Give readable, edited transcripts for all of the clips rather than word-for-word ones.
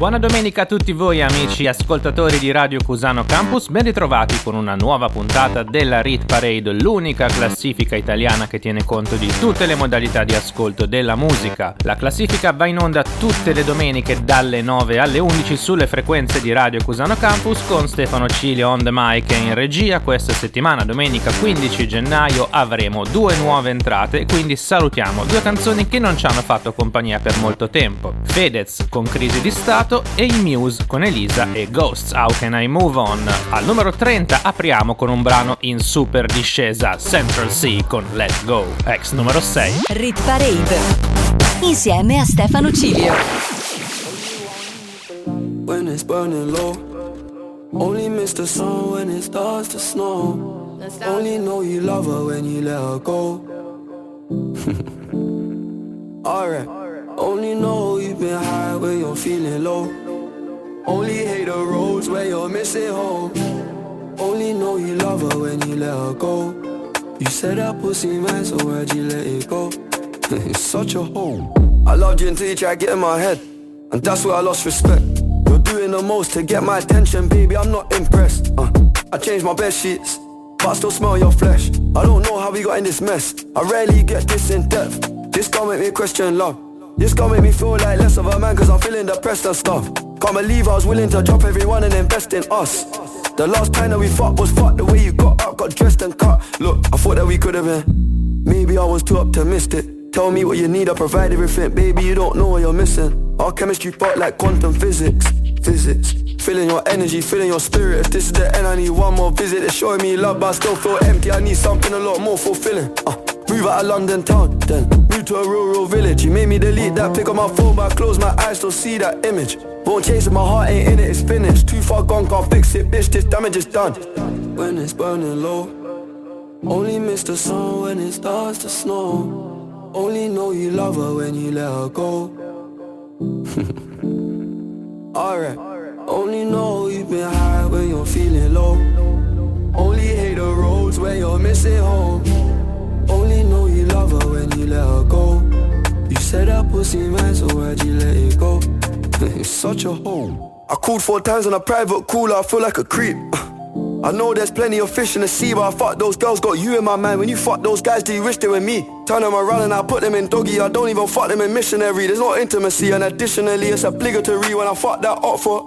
Buona domenica a tutti voi amici ascoltatori di Radio Cusano Campus, ben ritrovati con una nuova puntata della Rit Parade, l'unica classifica italiana che tiene conto di tutte le modalità di ascolto della musica. La classifica va in onda tutte le domeniche dalle 9 alle 11 sulle frequenze di Radio Cusano Campus con Stefano Cilio on the mic e in regia. Questa settimana, domenica 15 gennaio, avremo 2 nuove entrate, quindi salutiamo 2 canzoni che non ci hanno fatto compagnia per molto tempo. Fedez con Crisi di Stato e i Muse con Elisa e Ghosts, How Can I Move On. Al numero 30 apriamo con un brano in super discesa, Central Cee con Let's Go. Ex numero 6 Rit Parade insieme a Stefano Cilio. When it's burning low, only miss the sun when it starts to snow. Only know you love her when you let her go. Alright. Only know you've been high when you're feeling low. Only hate the roads where you're missing home. Only know you love her when you let her go. You said that pussy man, so why'd you let it go? It's such a hole. I loved you until you tried to get in my head, and that's where I lost respect. You're doing the most to get my attention, baby, I'm not impressed. I changed my bed sheets, but I still smell your flesh. I don't know how we got in this mess. I rarely get this in depth. This gon' make me question love. This gon' make me feel like less of a man, cause I'm feeling depressed and stuff. Can't believe I was willing to drop everyone and invest in us. The last time that we fucked was fucked. The way you got up, got dressed and cut. Look, I thought that we could've been. Maybe I was too optimistic. Tell me what you need, I provide everything. Baby, you don't know what you're missing. Our chemistry part like quantum physics. Feeling your energy, feeling your spirit. If this is the end, I need one more visit. It's showing me love, but I still feel empty. I need something a lot more fulfilling. Move out of London town, then move to a rural village. You made me delete that pick on my phone, but I close my eyes, still see that image. Won't chase it, my heart ain't in it, it's finished. Too far gone, can't fix it, bitch, this damage is done. When it's burning low, only miss the sun when it starts to snow. Only know you love her when you let her go. Alright, only know you've been high when you're feeling low. Only hate the roads where you're missing home. Only know you love her when you let her go. You said that pussy man, so why'd you let it go? It's such a hole. I called 4 times on a private cooler, I feel like a creep. I know there's plenty of fish in the sea, but I fuck those girls, got you in my mind. When you fuck those guys, do you wish they were me? Turn them around and I put them in doggy. I don't even fuck them in missionary. There's no intimacy, and additionally it's obligatory when I fuck that up for.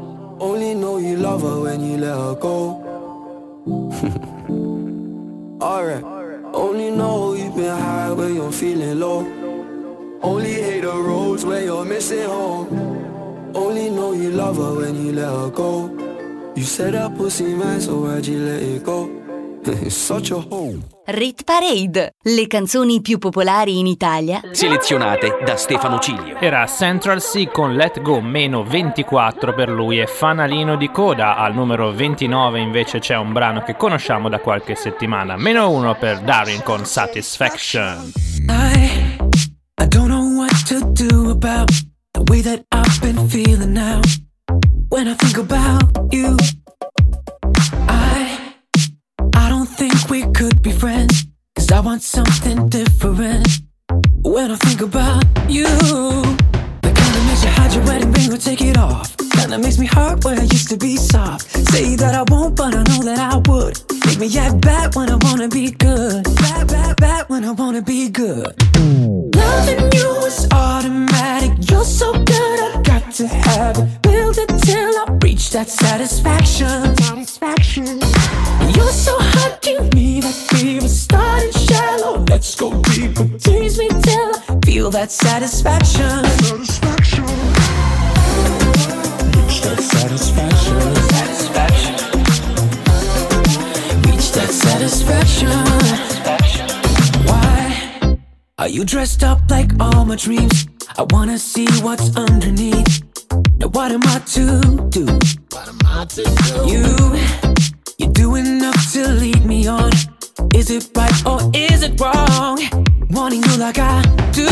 Only know you love her when you let her go. Alright. Only know you've been high when you're feeling low. Only hate the roads where you're missing home. Only know you love her when you let her go. You said that pussy man, so why'd you let it go? It's such a home. Rit Parade, le canzoni più popolari in Italia selezionate da Stefano Cilio. Era Central Cee con Let Go, meno 24 per lui e fanalino di coda. Al numero 29 invece c'è un brano che conosciamo da qualche settimana, meno 1 per Darwin con Satisfaction. I don't know what to do about the way that I've been feeling now. When I think about you, think we could be friends, cause I want something different. When I think about you, that kinda makes you hide your wedding ring or take it off. Kinda makes me hurt when I used to be soft. Say that I won't, but I know that I would. Make me act bad when I wanna be good. Bad when I wanna be good. Loving you is automatic. You're so good, I got to have it. Build it till I reach that satisfaction. You're so hot, give me that fever. Starting shallow, let's go deeper. Tease me till I feel that satisfaction. Satisfaction. Reach that satisfaction. Satisfaction. Reach that satisfaction. Why are you dressed up like all my dreams? I wanna see what's underneath. Now what am I to do? What am I to do? You're doing enough to lead me on. Is it right or is it wrong? Wanting you like I do.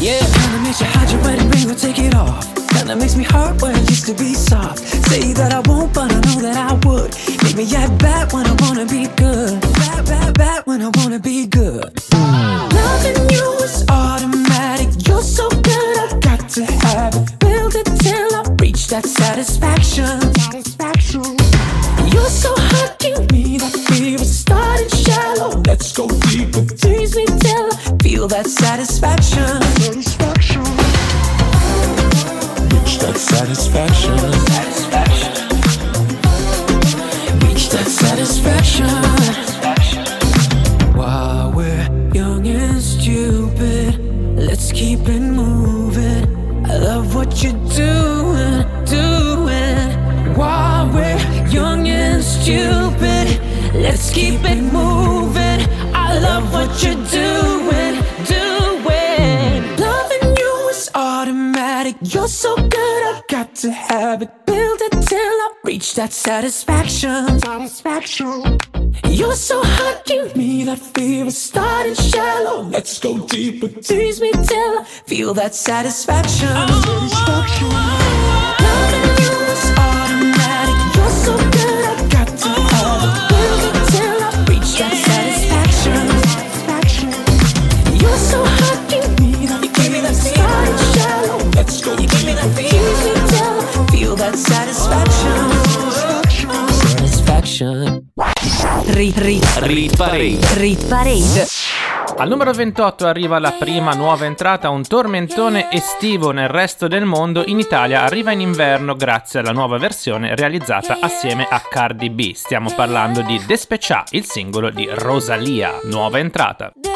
Yeah, kinda makes you hide your wedding ring or take it off. Kinda makes me hurt where it used to be soft. Say that I won't, but I know that I would. Make me act bad when I wanna be good. Bad, bad, bad when I wanna be good. Loving you is automatic. You're so good, I've got to have it. Build it till I reach that satisfaction. Satisfaction. You're so hot, give me that fever. Starting shallow, let's go deeper. Tease me till I feel that satisfaction. Satisfaction. Reach that satisfaction. Satisfaction. Reach that satisfaction. Satisfaction. While we're young and stupid, let's keep it moving. I love what you're doing, doing. While we're young and stupid, let's keep it moving. I love what you're doing, doing. Loving you is automatic. You're so good, I've got to have it. Build it till I reach that satisfaction. Satisfaction. You're so hot, give me that fever. Starting shallow, let's go deeper. Tease me till I feel that satisfaction. Satisfaction. Loving you is automatic. You're so good, I've got to have it. Build it till I reach that satisfaction. Satisfaction. You're so hot, give me that fever. Starting shallow, let's go deeper. Tease me till I feel that satisfaction. Rit Parade. Al numero 28 arriva la prima nuova entrata, un tormentone estivo nel resto del mondo, in Italia arriva in inverno grazie alla nuova versione realizzata assieme a Cardi B. Stiamo parlando di Despacito, il singolo di Rosalia, nuova entrata. Baby,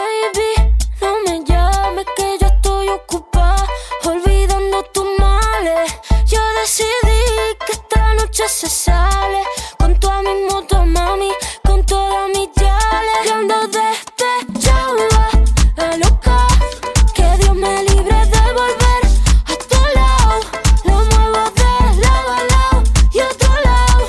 non me llame che yo estoy ocupada, olvidando tu male, yo decidí que esta noche se sale. A mi moto, mami, con toda mi chale, que ando despechada, loca, que Dios me libre de volver a tu lado. Lo muevo de lado a lado y otro lado.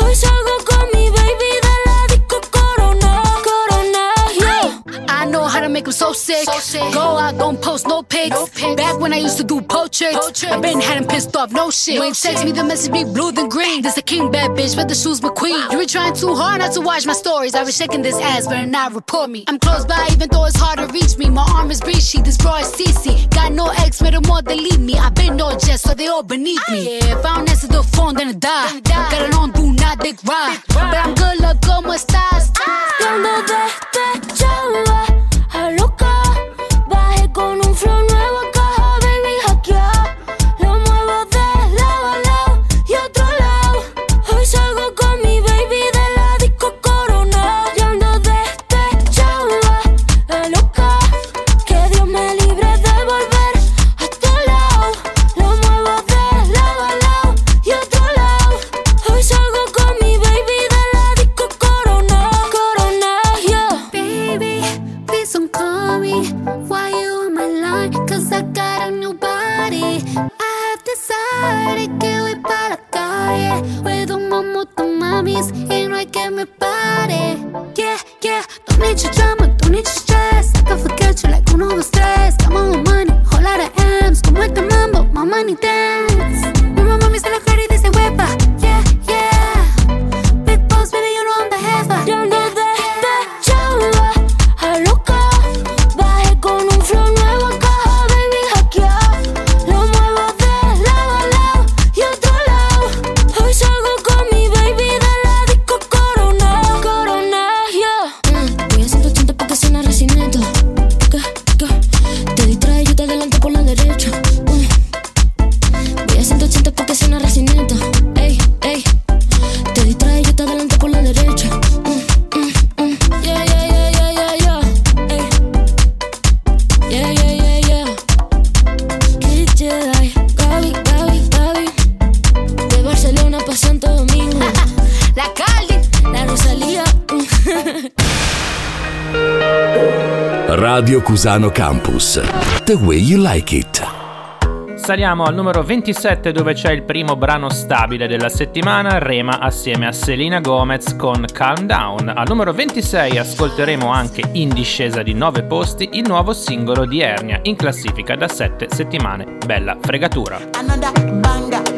Hoy salgo con mi baby de la disco Corona, Corona, yeah. I know how to make him so sick, so sick. Go out, don't post no pics, no pics. Back when I used to do portraits. I been had him pissed off, no shit. When you text me, the message be blue then green. This a king bad bitch, but the shoes McQueen. You were trying too hard not to watch my stories. I was shaking this ass, better not report me. I'm close by, even though it's hard to reach me. My arm is breezy, this bra is CC. Got no ex, made them all delete me. I been no jest, so they all beneath me. Yeah, if I don't answer the phone, then I die. Got a long do not dick ride, but I'm good luck, good my stars. Cuando despechaba, a loca, bajé con un flow nuevo. Radio Cusano Campus. The way you like it. Saliamo al numero 27 dove c'è il primo brano stabile della settimana, Rema assieme a Selena Gomez con Calm Down. Al numero 26 ascolteremo anche in discesa di 9 posti il nuovo singolo di Ernia, in classifica da 7 settimane. Bella fregatura.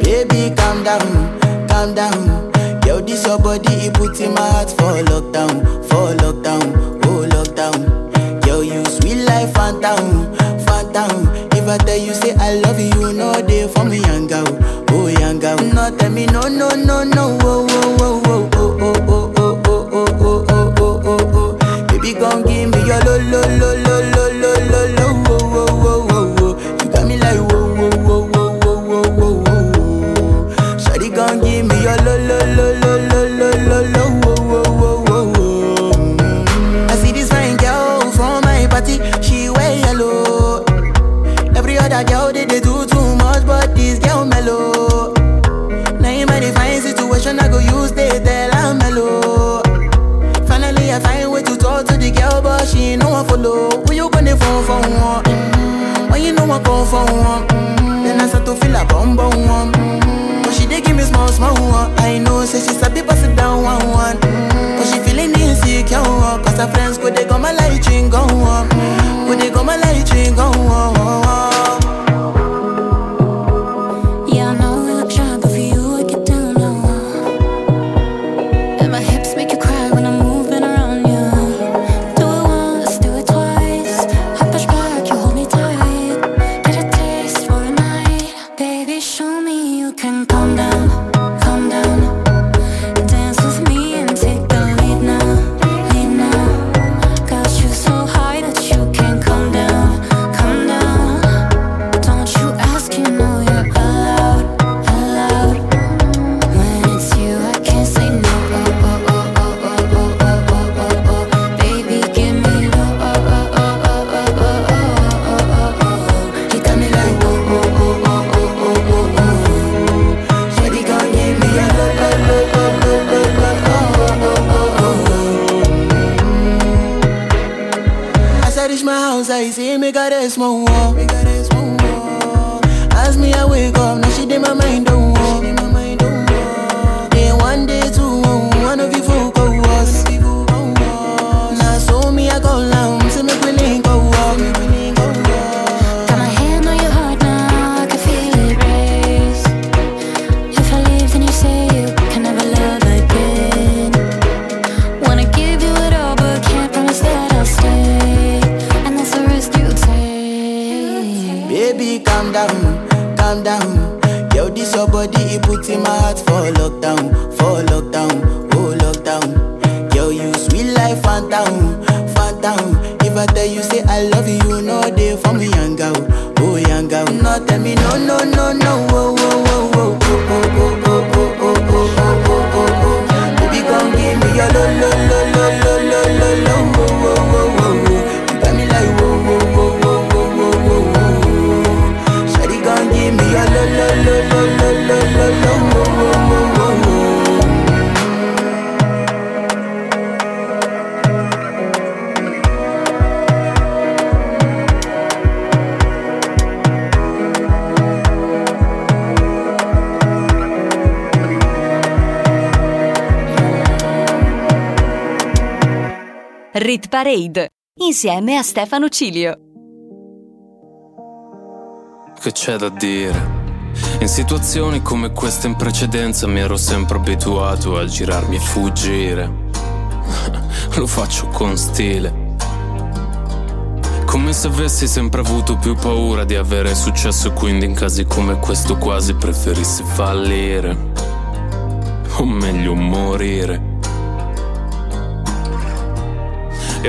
Baby calm down, calm down. Yo, this your body, it puts in my heart for lockdown, oh lockdown. Yo, you sweet life, phantom, phantom. If I tell you say I love you, you know they for me young girl, oh young girl. No tell me no no no no, oh oh oh oh oh oh oh oh oh oh oh oh oh oh. Baby come give me your lo lo lo lo lo lo lo lo oh oh oh oh. You got me like oh oh oh oh oh oh oh oh. Shawty come give me your lo lo lo lo lo lo lo lo oh oh oh oh. I see this fine girl from my party, she wear yellow. Every other girl, they do too much, but this girl mellow. Now in my fine situation, I go use they tell I'm mellow. Finally, I find way to talk to the girl, but she no one follow. When you gonna phone for one? Mm-hmm. When you know I come for one? Mm-hmm. Then I start to feel a bum bum one. Mm-hmm. But she dey give me small small one. I know, say she's happy, but sit down one one. Mm-hmm. But she feeling insecure, cause her friends go they go my light drink go on. Go they go my light drink go on. Rit Parade, insieme a Stefano Cilio. Che c'è da dire? In situazioni come questa in precedenza mi ero sempre abituato a girarmi e fuggire. Lo faccio con stile. Come se avessi sempre avuto più paura di avere successo, quindi in casi come questo quasi preferissi fallire. O meglio morire. E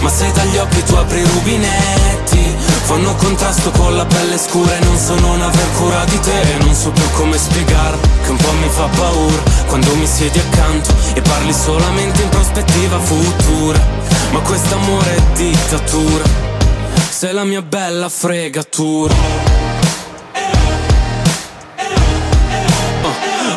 Ma se dagli occhi tu apri i rubinetti, fanno contrasto con la pelle scura e non so non aver cura di te. Non so più come spiegar che un po' mi fa paura quando mi siedi accanto e parli solamente in prospettiva futura. Ma quest'amore è dittatura, sei la mia bella fregatura.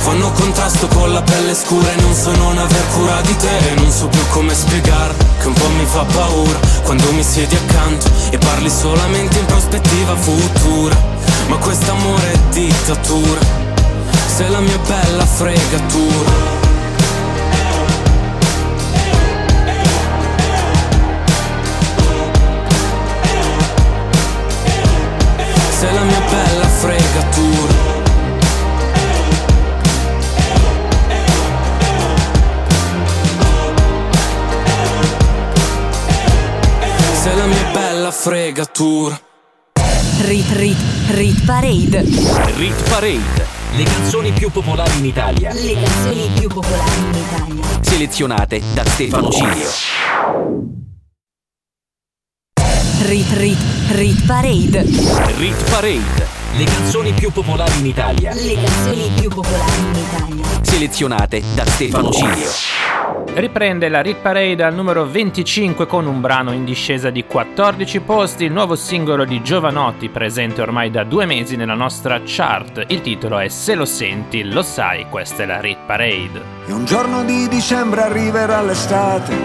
fanno contrasto con la pelle scura e non so non aver cura di te. E non so più come spiegar che un po' mi fa paura quando mi siedi accanto e parli solamente in prospettiva futura. Ma quest'amore è dittatura, sei la mia bella fregatura. Sei la mia bella fregatura. Sei la mia bella fregatura. Rit Parade. Le canzoni più popolari in Italia. Le canzoni più popolari in Italia. Selezionate da Stefano Cilio. Rit Parade. Le canzoni più popolari in Italia. Le canzoni più popolari in Italia. Selezionate da Stefano Cilio. Riprende la Rit Parade al numero 25 con un brano in discesa di 14 posti, il nuovo singolo di Giovanotti, presente ormai da 2 mesi nella nostra chart. Il titolo è Se lo senti, lo sai, questa è la Rit Parade. E un giorno di dicembre arriverà l'estate,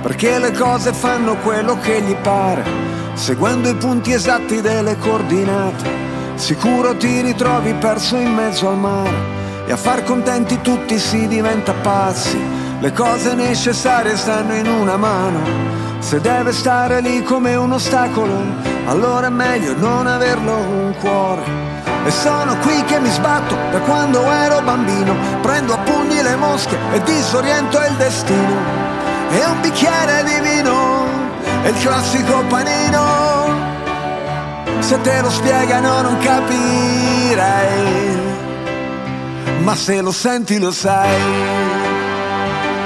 perché le cose fanno quello che gli pare. Seguendo i punti esatti delle coordinate, sicuro ti ritrovi perso in mezzo al mare. E a far contenti tutti si diventa pazzi, le cose necessarie stanno in una mano. Se deve stare lì come un ostacolo, allora è meglio non averlo un cuore. E sono qui che mi sbatto da quando ero bambino, prendo a pugni le mosche e disoriento il destino. E un bicchiere di vino è il classico panino, se te lo spiegano non capirei, ma se lo senti lo sai,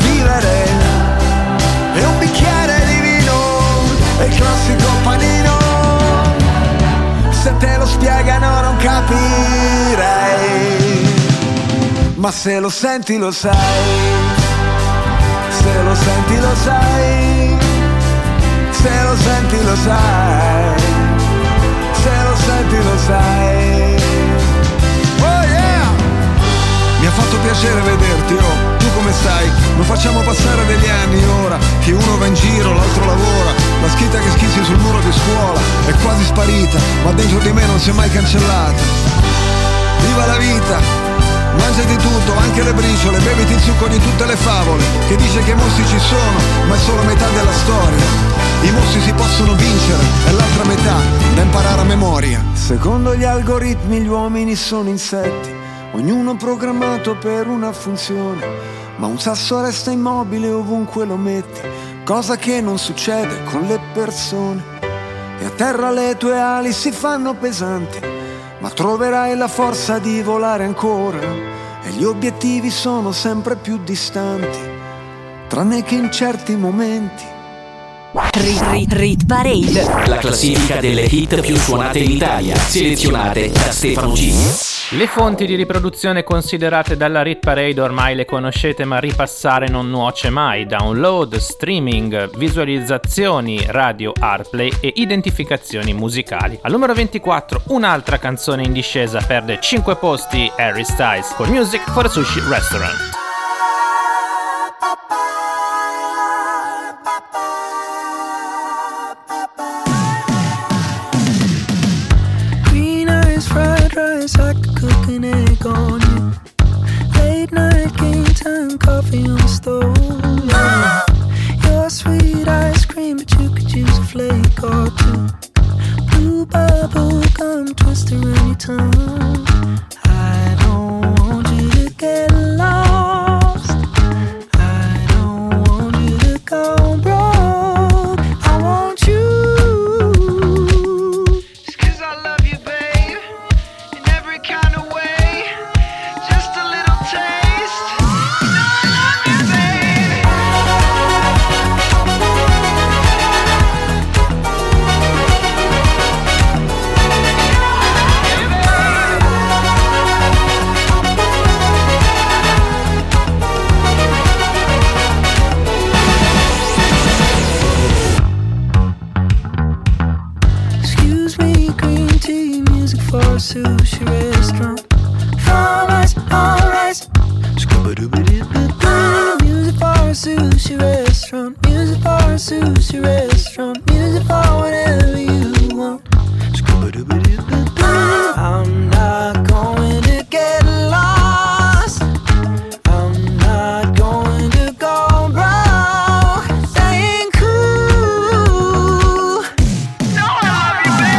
vivere. E un bicchiere di vino è il classico panino, se te lo spiegano non capirei, ma se lo senti lo sai, Se lo senti lo sai, se lo senti lo sai, se lo senti lo sai. Oh yeah! Mi ha fatto piacere vederti, oh, tu come stai? Lo facciamo passare degli anni ora, che uno va in giro, l'altro lavora. La scritta che schizzi sul muro di scuola è quasi sparita, ma dentro di me non si è mai cancellata. Viva la vita! Mangia di tutto, anche le briciole, beviti il succo di tutte le favole, che dice che i mostri ci sono, ma è solo metà della storia. I mostri si possono vincere, è l'altra metà da imparare a memoria. Secondo gli algoritmi gli uomini sono insetti, ognuno programmato per una funzione, ma un sasso resta immobile ovunque lo metti, cosa che non succede con le persone. E a terra le tue ali si fanno pesanti, ma troverai la forza di volare ancora. E gli obiettivi sono sempre più distanti, tranne che in certi momenti. Rit Parade, la classifica delle hit più suonate in Italia, selezionate da Stefano Cilio. Le fonti di riproduzione considerate dalla Hit Parade ormai le conoscete, ma ripassare non nuoce mai. Download, streaming, visualizzazioni, radio, Airplay e identificazioni musicali. Al numero 24, un'altra canzone in discesa, perde 5 posti, Harry Styles con Music for a Sushi Restaurant. I could cook an egg on you. Late night game time, coffee on the stove, yeah. Your sweet ice cream, but you could use a flake or two. Blue bubble gum twister in your tongue. I don't want you to get lost, I don't want you to go broke. Sushi restaurant, farmers, all rice. Scooba-dooba-doo-doo-doo. Music for a sushi restaurant, music for a sushi restaurant, music for whatever you want. Scooba-dooba-doo-doo-doo. I'm not going to get lost, I'm not going to go broke. That ain't cool. No, I love you, baby.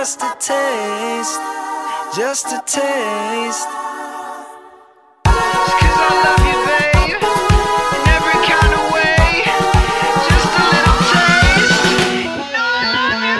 Just a taste, just a taste. Just 'cause I love you, babe, in every kind of way. Just a little taste. You know I love you,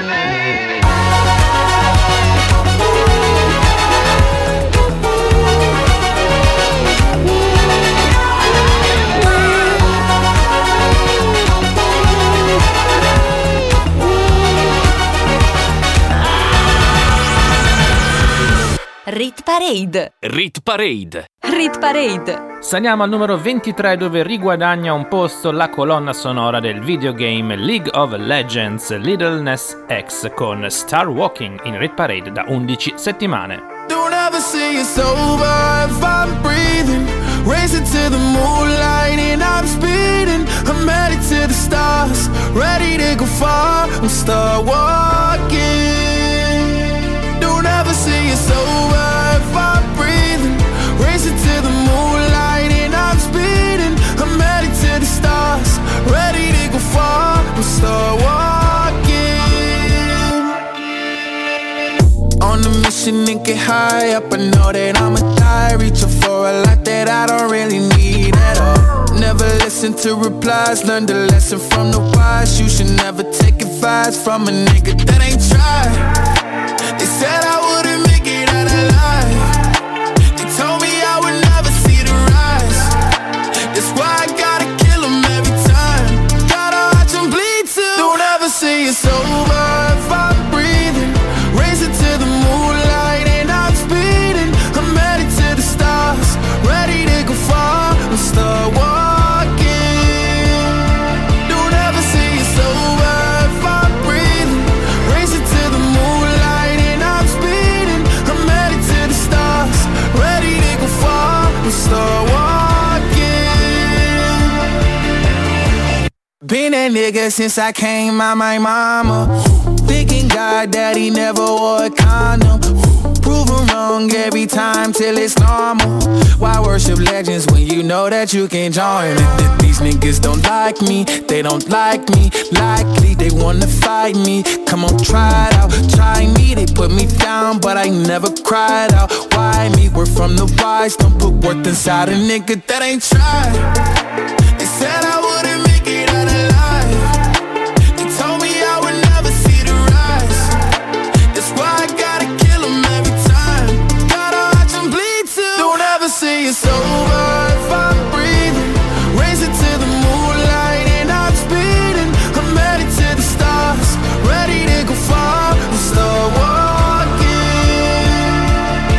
Rit Parade. Rit Parade. Rit Parade. Saliamo al numero 23, dove riguadagna un posto la colonna sonora del videogame League of Legends, Lil Nas X con Star Walking, in Rit Parade da 11 settimane. Don't ever say it's over if I'm breathing, racing to the moonlight and I'm speeding, I'm headed to the stars, ready to go far, I'm star walking. It's over if I'm breathing, racing to the moonlight and I'm speeding, I'm headed to the stars, ready to go far, I'm star walking. On a mission and get high up, I know that I'ma die, reaching for a lot that I don't really need at all. Never listen to replies, learn the lesson from the wise. You should never take advice from a nigga that ain't tried. They said I wouldn't make it out alive. They told me I would never see the rise. That's why I gotta kill them every time. Gotta watch them bleed too. Don't ever say it's over if I'm breathing. Raise it to the moonlight and I'm speeding. I'm headed to the stars, ready to go far. I'm star one. Been a nigga since I came out my mama. Thinking God that he never wore a condom. Proving wrong every time till it's normal. Why worship legends when you know that you can join? These niggas don't like me, they don't like me. Likely they wanna fight me. Come on, try it out, try me. They put me down, but I never cried out. Why me? We're from the wise. Don't put worth inside a nigga that ain't tried. They said I wouldn't make it out of. It's over if I'm breathing. Raise it to the moonlight and I'm speeding. I'm headed to the stars, ready to go far. I'll start walking.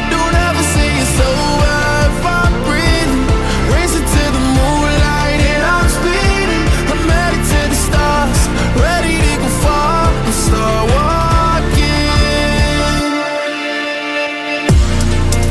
Don't ever say it's over if I'm breathing. Raise it to the moonlight and I'm speeding. I'm headed to the stars, ready to go far. I'll start walking.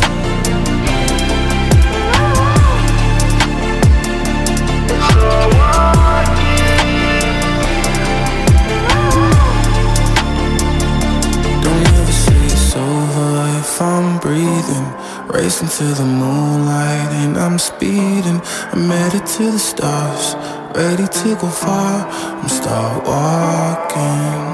I'm breathing, racing to the moonlight and I'm speeding. I'm headed to the stars, ready to go far. I'm start walking.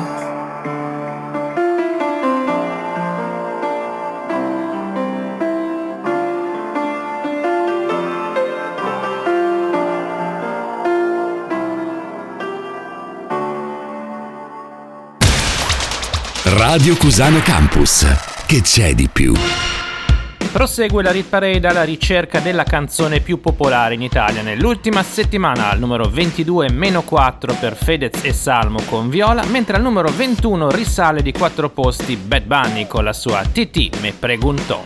Radio Cusano Campus, che c'è di più? Prosegue la Hit Parade alla ricerca della canzone più popolare in Italia nell'ultima settimana. Al numero 22 meno 4 per Fedez e Salmo con Viola, mentre al numero 21 risale di 4 posti Bad Bunny con la sua TT Me Preguntò.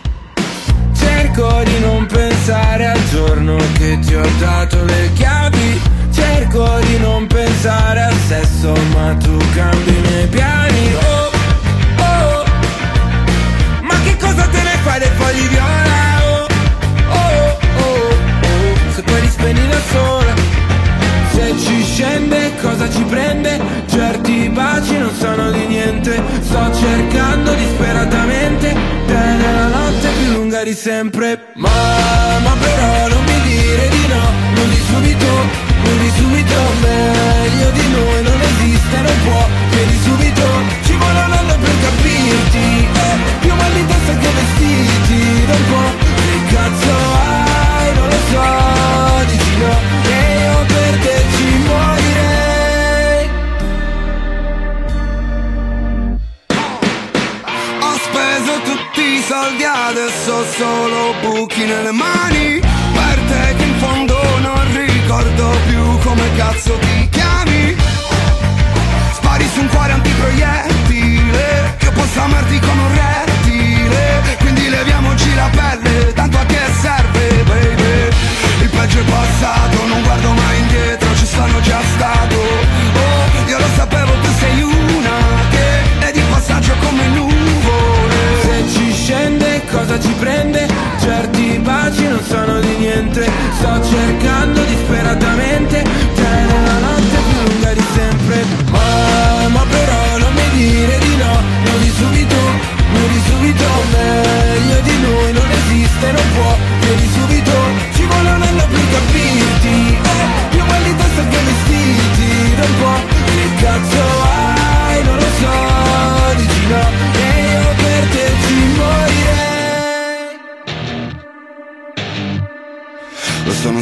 Cerco di non pensare al giorno che ti ho dato le chiavi. Cerco di non pensare al sesso, ma tu cambi i miei piani. Oh. Cosa te ne fai dei fogli viola? Oh, oh, oh, oh. Se poi li spegni da sola. Se ci scende cosa ci prende? Certi baci non sono di niente. Sto cercando disperatamente te nella notte più lunga di sempre. Ma però non mi dire di no. Non di subito, non di subito. Meglio di noi non esiste, non può. Vieni subito, ci vuole un anno per capirti. Più mal di testa che vestiti da un po'. Che cazzo hai? Non lo so, dici no. E io per te ci morirei. Ho speso tutti i soldi, adesso ho solo buchi nelle mani. Per te che in fondo non ricordo più come cazzo ti chiami. Spari su un cuore antiproiettile. Io posso amarti come un re. Quindi leviamoci la pelle, tanto a che serve, baby? Il peggio è passato, non guardo mai indietro, ci sono già stato. Oh, io lo sapevo, tu sei una che è di passaggio come nuvole. Se ci scende, cosa ci prende? Certi baci non sono di niente. Sto cercando disperatamente te nella notte più lunga di sempre. Ma però non mi dire di no, non di subito. Vieni subito, meglio di noi non esiste, non può. Vieni subito, ci vuole un anno per capirti. Più mal di testa che vestiti da un po'. Che cazzo hai? Non lo so, dici no. E io per te ci morirei. Lo so non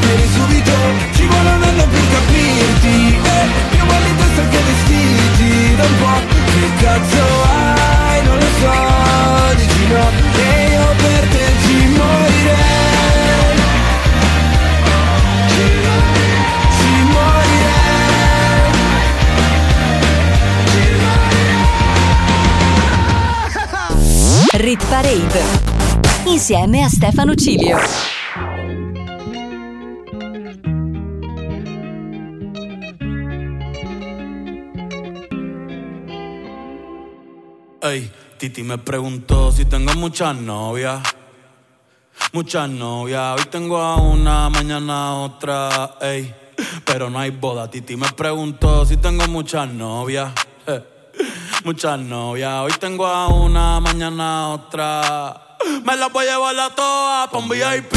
vieni subito, ci vuole un anno per capirti, più male in testa che vestiti, da un po', che cazzo hai, non lo so, dici no, e io per te ci morirei. Rit Parade insieme a Stefano Cilio. Hey, Titi me preguntó si tengo muchas novias. Muchas novias, hoy tengo a una, mañana a otra, ey. Pero no hay boda, Titi me preguntó si tengo muchas novias. Muchas novias, hoy tengo a una, mañana a otra. Me las voy a llevar a todas pa' un VIP,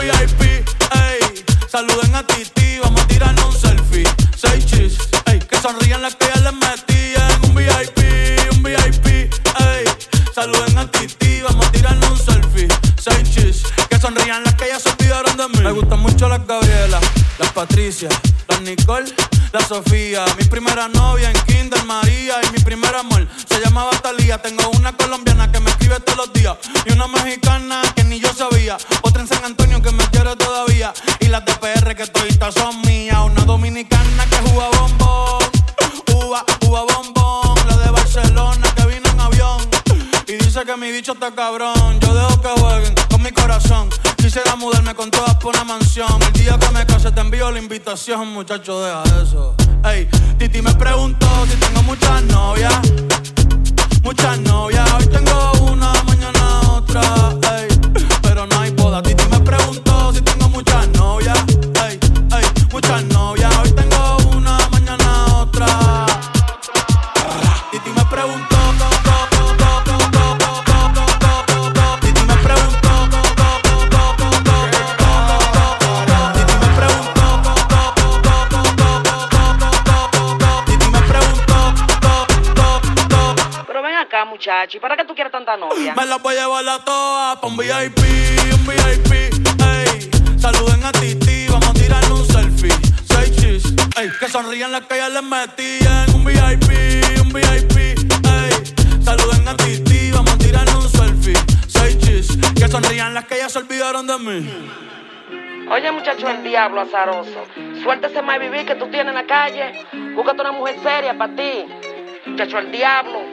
ey. Saluden a Titi, vamos a tirarnos un selfie. Seis chis, ey, que sonrían las que ya les metí en un VIP, ey. Saluden a Titi, vamos a tirarnos un selfie. Seis chis, que sonrían las que ya se olvidaron de mí. Me gustan mucho las Gabriela, las Patricia, las Nicole, la Sofía, mi primera novia en Kinder María y mi primer amor se llamaba Talía. Tengo una colombiana que me escribe todos los días y una mexicana que ni yo sabía, otra en San Antonio que me quiere todavía y las de PR que toditas son mías, una dominicana que juega bombón, uva bombón, la de Barcelona que vino en avión y dice que mi bicho está cabrón, yo dejo que jueguen con mi corazón. Quisiera mudarme con todas por una mansión. El día que me case te envío la invitación. Muchacho, deja eso. Ey, Titi me preguntó si tengo muchas novias. Muchas novias. Hoy tengo una, mañana otra. Ey, pero no hay boda. Titi me preguntó si tengo muchas novias. Ey, ey, muchas novias. Hoy tengo una, mañana otra. Titi me preguntó. Muchachi, ¿para qué tú quieres tanta novia? Me las voy a llevar a todas pa' un VIP, ey. Saluden a Titi, vamos a tirar un selfie. Seis chis, ey. Que sonrían las que ya les metían. Un VIP, ey. Saluden a Titi, vamos a tirar un selfie. Seis chis, que sonrían las que ya se olvidaron de mí. Oye, muchacho, el diablo azaroso. Suéltese más vivir que tú tienes en la calle. Búscate una mujer seria pa' ti. Muchacho, el diablo.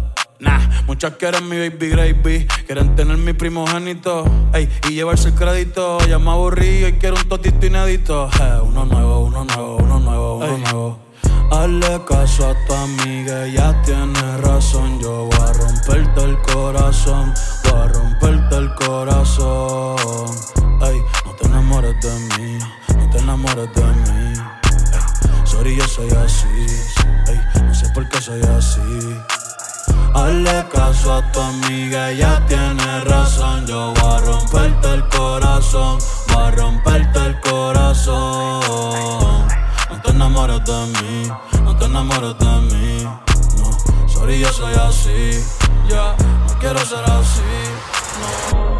Nah, muchas quieren mi baby gravy, quieren tener mi primogénito, ey, y llevarse el crédito. Ya me aburrí y quiero un totito inédito. Uno nuevo, uno nuevo, uno nuevo, uno nuevo. Hazle caso a tu amiga, ya tiene razón. Yo voy a romperte el corazón, voy a romperte el corazón. Ey, no te enamores de mí, no te enamores de mí. Ey, sorry, yo soy así, ey, no sé por qué soy así. Hazle caso a tu amiga, ella tiene razón. Yo voy a romperte el corazón, voy a romperte el corazón. No te enamores de mí, no te enamores de mí. No, sorry, yo soy así, yeah, no quiero ser así, no.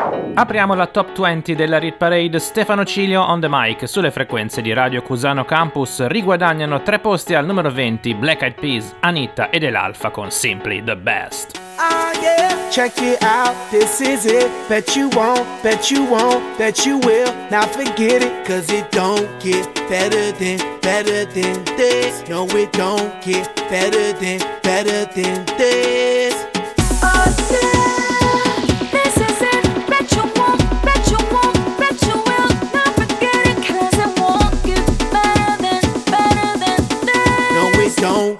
Apriamo la top 20 della Rit Parade. Stefano Cilio on the mic sulle frequenze di Radio Cusano Campus. Riguadagnano 3 posti al numero 20 Black Eyed Peas, Anita ed Alfa con Simply the Best. Oh yeah, check it out, this is it. Bet you won't, that you will. Now forget it, cause it don't get better than this. No, it don't get better than this. Oh yeah. Don't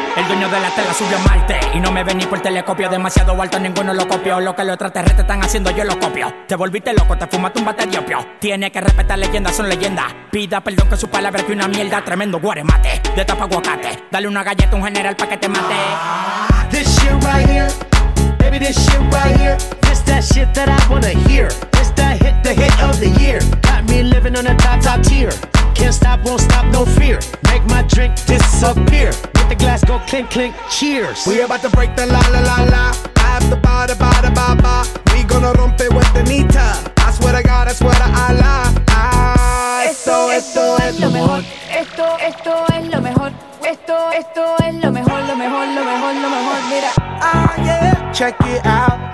el dueño de la tela subió a Marte y no me vení por telescopio. Demasiado alto, ninguno lo copió. Lo que los extraterrestres están haciendo, yo lo copio. Te volviste loco, te fumaste un bate de opio. Tienes que respetar leyendas, son leyendas. Pida perdón que su palabra que una mierda. Tremendo guaremate, de tapa aguacate. Dale una galleta a un general pa' que te mate. This shit right here, baby, this shit right here. This that shit that I wanna hear. This that hit, the hit of the year. Got me living on a top, top tier. Can't stop, won't stop, no fear. Make my drink disappear. Let the glass go clink, clink, cheers. We about to break the la, la, la, la. I have the ba, da, ba, da, ba, ba. We gonna rompe with Anita. I swear to God, I swear to Allah. Ah, esto es lo mejor. Esto es lo mejor. Esto es lo mejor, lo mejor, lo mejor, lo mejor. Mira. Ah, yeah. Check it out,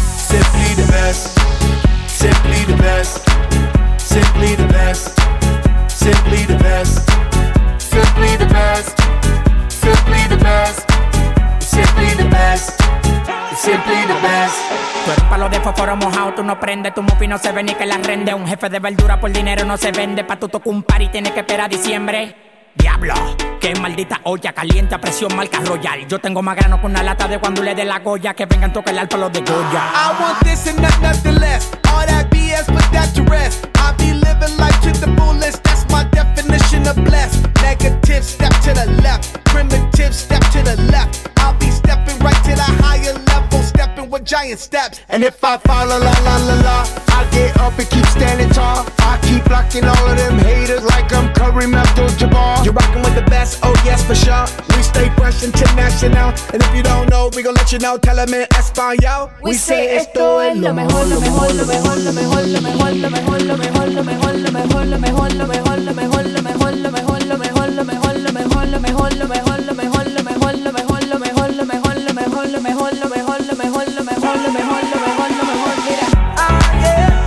Simply the best. Simply the best. Simply the best. Simply the best. Simply the best. Simply the best. Simply the best. Simply the best. Tú eres palo de fósforo mojado, tú no prendes. Tu mufi no se ve ni que la rende. Un jefe de verdura por dinero no se vende. Pa' tu toco un party tienes que esperar diciembre. Diablo, qué maldita olla. Caliente a presión marca Royal. Yo tengo más grano con una lata de guandule de la Goya. Que vengan toca el alfa los de Goya. I want this and nothing less. All that BS put that to rest. I be living life to the fullest. That's my definition of blessed. Negative step to the left. Primitive step to the left. I'll be stepping right to the higher level. Stepping with giant steps. And if I fall la la la la la, I get up and keep standing tall. I keep blocking all of them haters like I'm Kareem Abdul-Jabbar. You're rocking with the best, oh yes for sure. We stay fresh international. And if you don't know, we gon' let you know. Tell them in Espanol. We say esto es lo mejor, lo mejor, lo mejor, lo mejor, lo mejor, lo mejor, lo mejor, lo mejor, lo mejor, lo mejor, lo mejor, lo mejor, lo mejor, lo mejor, lo mejor, lo mejor, lo mejor, lo mejor, lo mejor.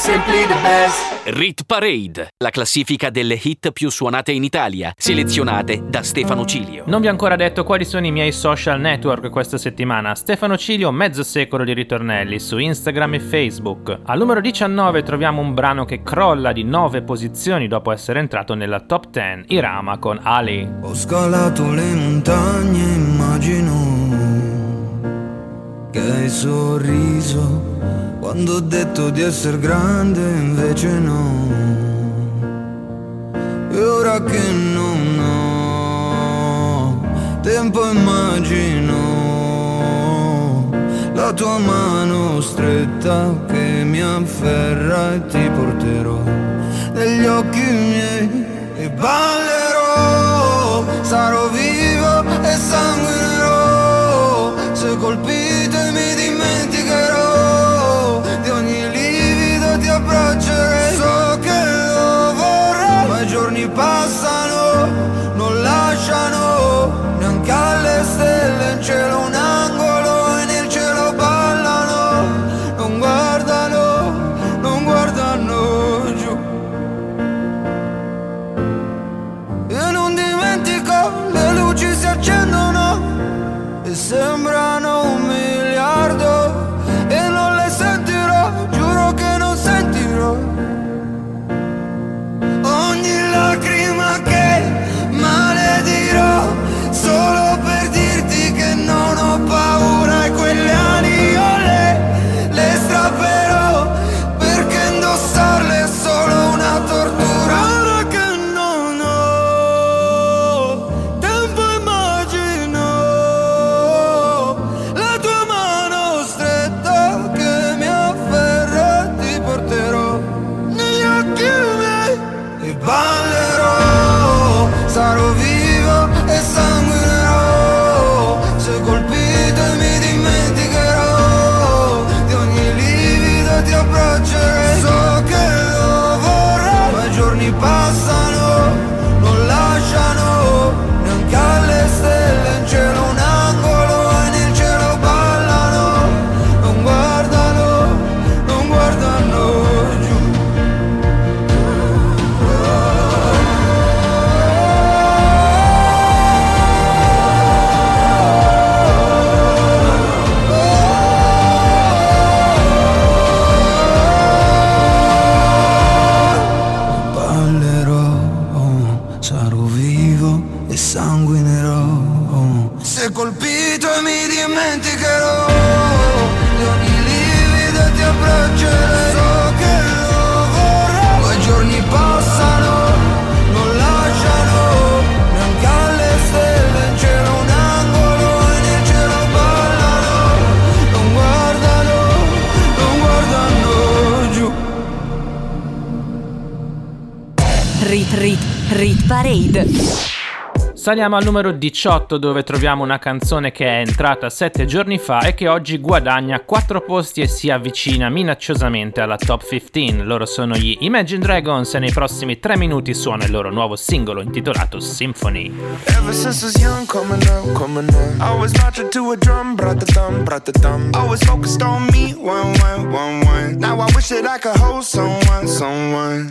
Simply the best. Rit Parade, la classifica delle hit più suonate in Italia, selezionate da Stefano Cilio. Non vi ho ancora detto quali sono i miei social network questa settimana. Stefano Cilio, mezzo secolo di ritornelli su Instagram e Facebook. Al numero 19 troviamo un brano che crolla di 9 posizioni dopo essere entrato nella top 10, Irama con Ali. Ho scalato le montagne, immagino che hai sorriso quando ho detto di essere grande, invece no. E ora che non ho, te tempo immagino la tua mano stretta che mi afferra e ti porterò negli occhi miei e ballerò, sarò vivo e sanguinerò, se colpito mi dimenticherò, di ogni livido ti abbraccerò, so che lo vorrei, ma i giorni passano, non lasciano neanche alle stelle in cielo un angolo e nel cielo ballano, non guardano giù. E non dimentico, le luci si accendono e sembrano un miliardo e non le sentirò, giuro che non sentirò ogni lacrima che maledirò, solo per dirti che non ho paura e quelle aniole le strapperò, perché indossarle è solo una tortura. Ora che non ho tempo immagino la tua mano stretta che mi afferra e ti porterò negli occhi miei e ballerò, sarò vivo e sanguinerò, se colpito mi dimenticherò, di ogni livido ti abbraccerò, so che lo vorrei, ma i giorni passano, non lasciano neanche alle stelle in cielo un angolo e nel cielo ballano, non guardano giù. Ballerò, oh, sarò vivo e sanguinerò, oh. Se colpito mi dimenticherò, di ogni livido ti abbraccerò, che lo vorrei, ma i giorni passano, non lasciano neanche alle stelle in cielo un angolo e nel cielo ballano, non guardano giù. Rit Parade. Saliamo al numero 18, dove troviamo una canzone che è entrata 7 giorni fa e che oggi guadagna 4 posti e si avvicina minacciosamente alla top 15. Loro sono gli Imagine Dragons e nei prossimi 3 minuti suona il loro nuovo singolo intitolato Symphony. Ever since I was young, coming up, I was marching to a drum, brought the thumb. Always focused on me, one. Now I wish that I could hold someone.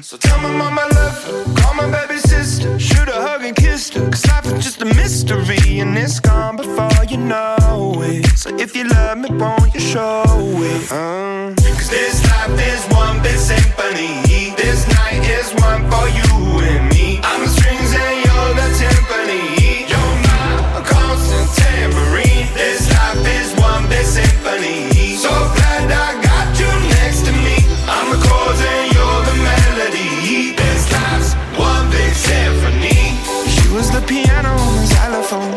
So tell my mama I love her, call my baby sister, shoot a hug and kiss her, 'cause life is just a mystery and it's gone before you know it. So if you love me, won't you show it? 'Cause this life is one big symphony. This night is one for you and me. I'm the strings and you're the timpani. You're my constant tambourine. This life is one big symphony. So glad I got you next to me. I'm the chords and you're the melody. This life's one big symphony. She was the piano on the xylophone.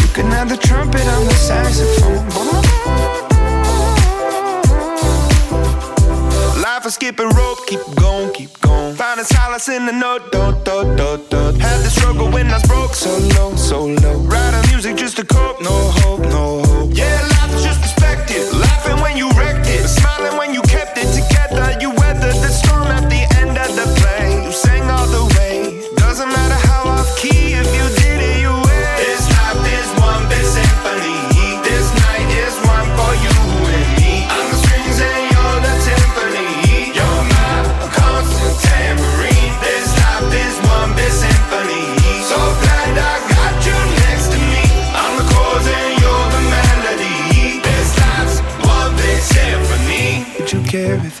You can have the trumpet on the saxophone. Life is skipping rope, keep going. Finding solace in the note, do. Had the struggle when I was broke, so low. Writing music just to cope, no hope. Yeah, life is just perspective. Laughing when you wrecked it, smiling when you kept it together. You weathered the storm at the end of the play. You sang all the way. Doesn't matter how off key, if you did it, you win. This life is one big symphony. This night is one for you and me. I'm the strings and you're the timpani. You're my constant tambourine. This life is one big symphony. So glad I got you next to me. I'm the chords and you're the melody. This life's one big symphony. Would you care if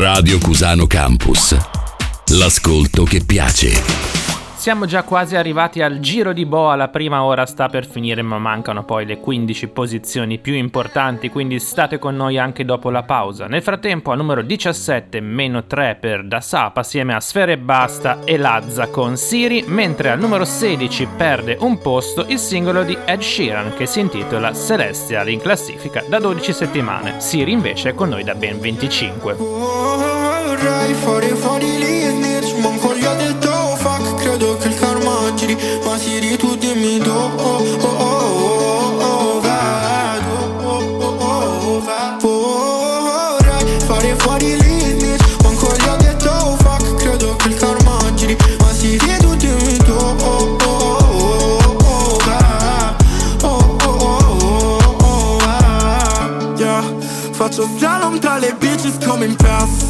Radio Cusano Campus. L'ascolto che piace. Siamo già quasi arrivati al giro di boa, la prima ora sta per finire ma mancano poi le 15 posizioni più importanti, quindi state con noi anche dopo la pausa. Nel frattempo al numero 17 meno 3 per Da Sapa assieme a Sfera Ebbasta e Lazza con Siri, mentre al numero 16 perde un posto il singolo di Ed Sheeran che si intitola Celestial, in classifica da 12 settimane. Siri invece è con noi da ben 25. Credo che il karma giri, ma Siri tu dimmi do, oh oh oh oh, vado, oh oh oh, vado. Vorrei fare fuori l'Isnis, ma ancora gli ho detto oh fuck. Credo che il karma giri, ma Siri tu dimmi do, oh oh oh oh, vado, oh oh oh, vado. Yeah, faccio slalom tra le bitches come in past.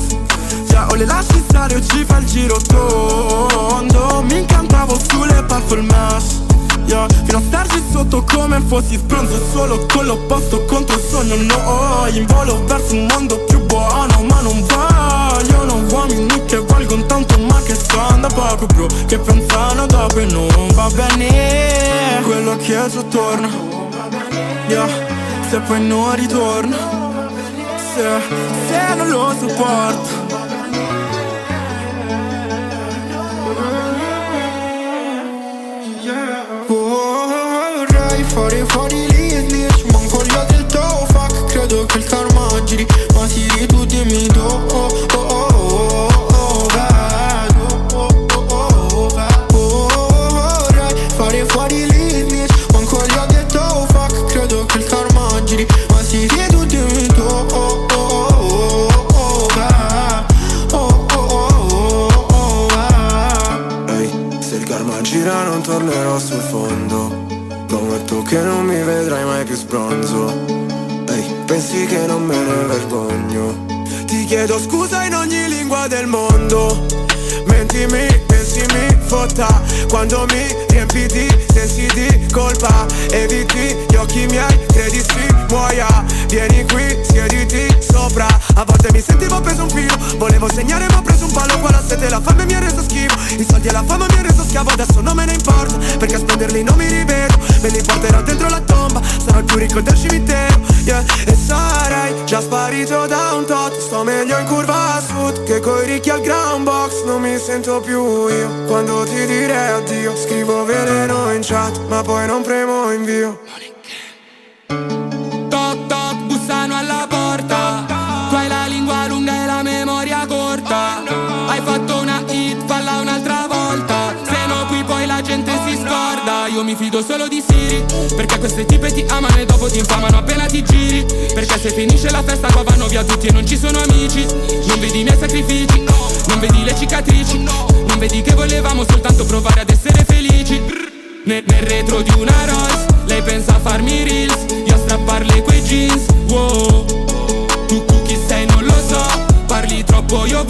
O le lasci stare o ci fa il giro tondo. Mi incantavo sulle puzzle mash, yeah. Fino a starci sotto come fossi spronzo, solo con l'opposto contro il sogno. No, in volo verso un mondo più buono, ma non voglio, non uomini che valgono tanto ma che stanno da poco, bro, che pensano dopo e non va bene quello che giù torna, yeah. Se poi non ritorno, se non lo sopporto. Vorrei fare fuori l'Isnis, ma ancora gli ho detto oh fuck. Credo che il karma giri, ma Siri tu dimmi do, oh oh oh oh, vado, oh oh oh, vado. Vorrei fare fuori l'Isnis, ma ancora gli ho detto oh fuck. Credo che il karma giri, ma Siri tu dimmi do, oh oh oh oh, vado, oh oh oh oh, vado. Ehi, se il karma gira non tornerò sul fondo, prometto che non mi vedrai mai più sbronzo. Ehi, pensi che non me ne vergogno? Ti chiedo scusa in ogni lingua del mondo. Mentimi, pensimi, fotta. Quando mi riempi di sensi di colpa, eviti gli occhi miei, credi si muoia. Vieni qui, siediti sopra. A volte mi sentivo preso un filo, volevo segnare ma ho preso un palo. Qua la sete e la fame mi ha reso schifo, i soldi e la fama mi ha reso schiavo. Adesso non me ne importa, perché a spenderli non mi rivedo. Me li porterò dentro la tomba, sarò il più ricco del cimitero, yeah. E sarai già sparito da un tot. Sto meglio in curva a sud che coi ricchi al ground box. Non mi sento più io quando ti direi addio. Scrivo veleno in chat ma poi non premo invio. Toc toc, bussano alla porta. Tu hai la lingua lunga e la memoria corta. Hai fatto una hit, falla un'altra volta. Se no qui poi la gente si scorda. Io mi fido solo di Siri, perché queste tipe ti amano e dopo ti infamano appena ti giri. Perché se finisce la festa qua vanno via tutti e non ci sono amici. Non vedi i miei sacrifici, non vedi le cicatrici, non vedi che volevamo soltanto provare ad essere felici. Nel retro di una Rolls, lei pensa a farmi reels, io a strapparle quei jeans, wow. Tu chi sei non lo so, parli troppo io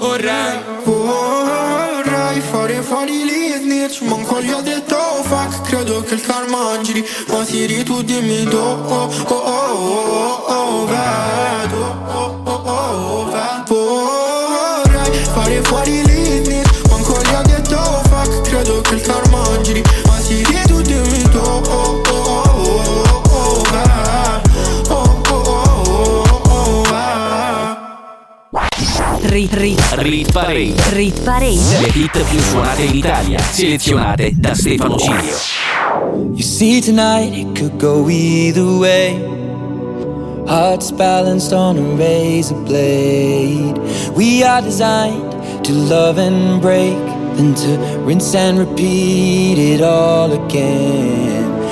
vorrei. Vorrei fare fuori gli snitch, ma ancora gli ho detto oh fuck. Credo che il karma giri, ma Siri tu dimmi do, oh oh oh oh oh, vedo, oh oh oh oh, vedo. Fare fuori l'Isnis, ma ancora gli ho detto oh fuck. Credo che il karma giri, ma si riduce in to, oh oh oh oh oh, oh oh oh oh oh. Rit Parade. Le hit più suonate d'Italia, selezionate da Stefano Cilio. You see tonight it could go either way. Hearts balanced on a razor blade. We are designed to love and break, then to rinse and repeat it all again.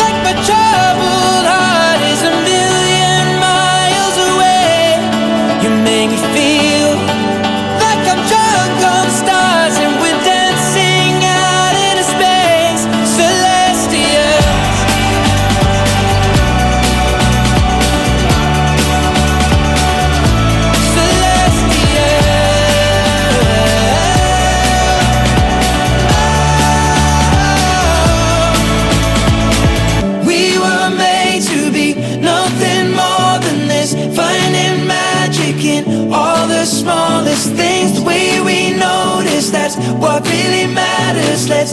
like my troubled heart is a million miles away. You make me feel like I'm drunk on stars and we're dancing out in space, celestial. What really matters, let's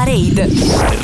Parade.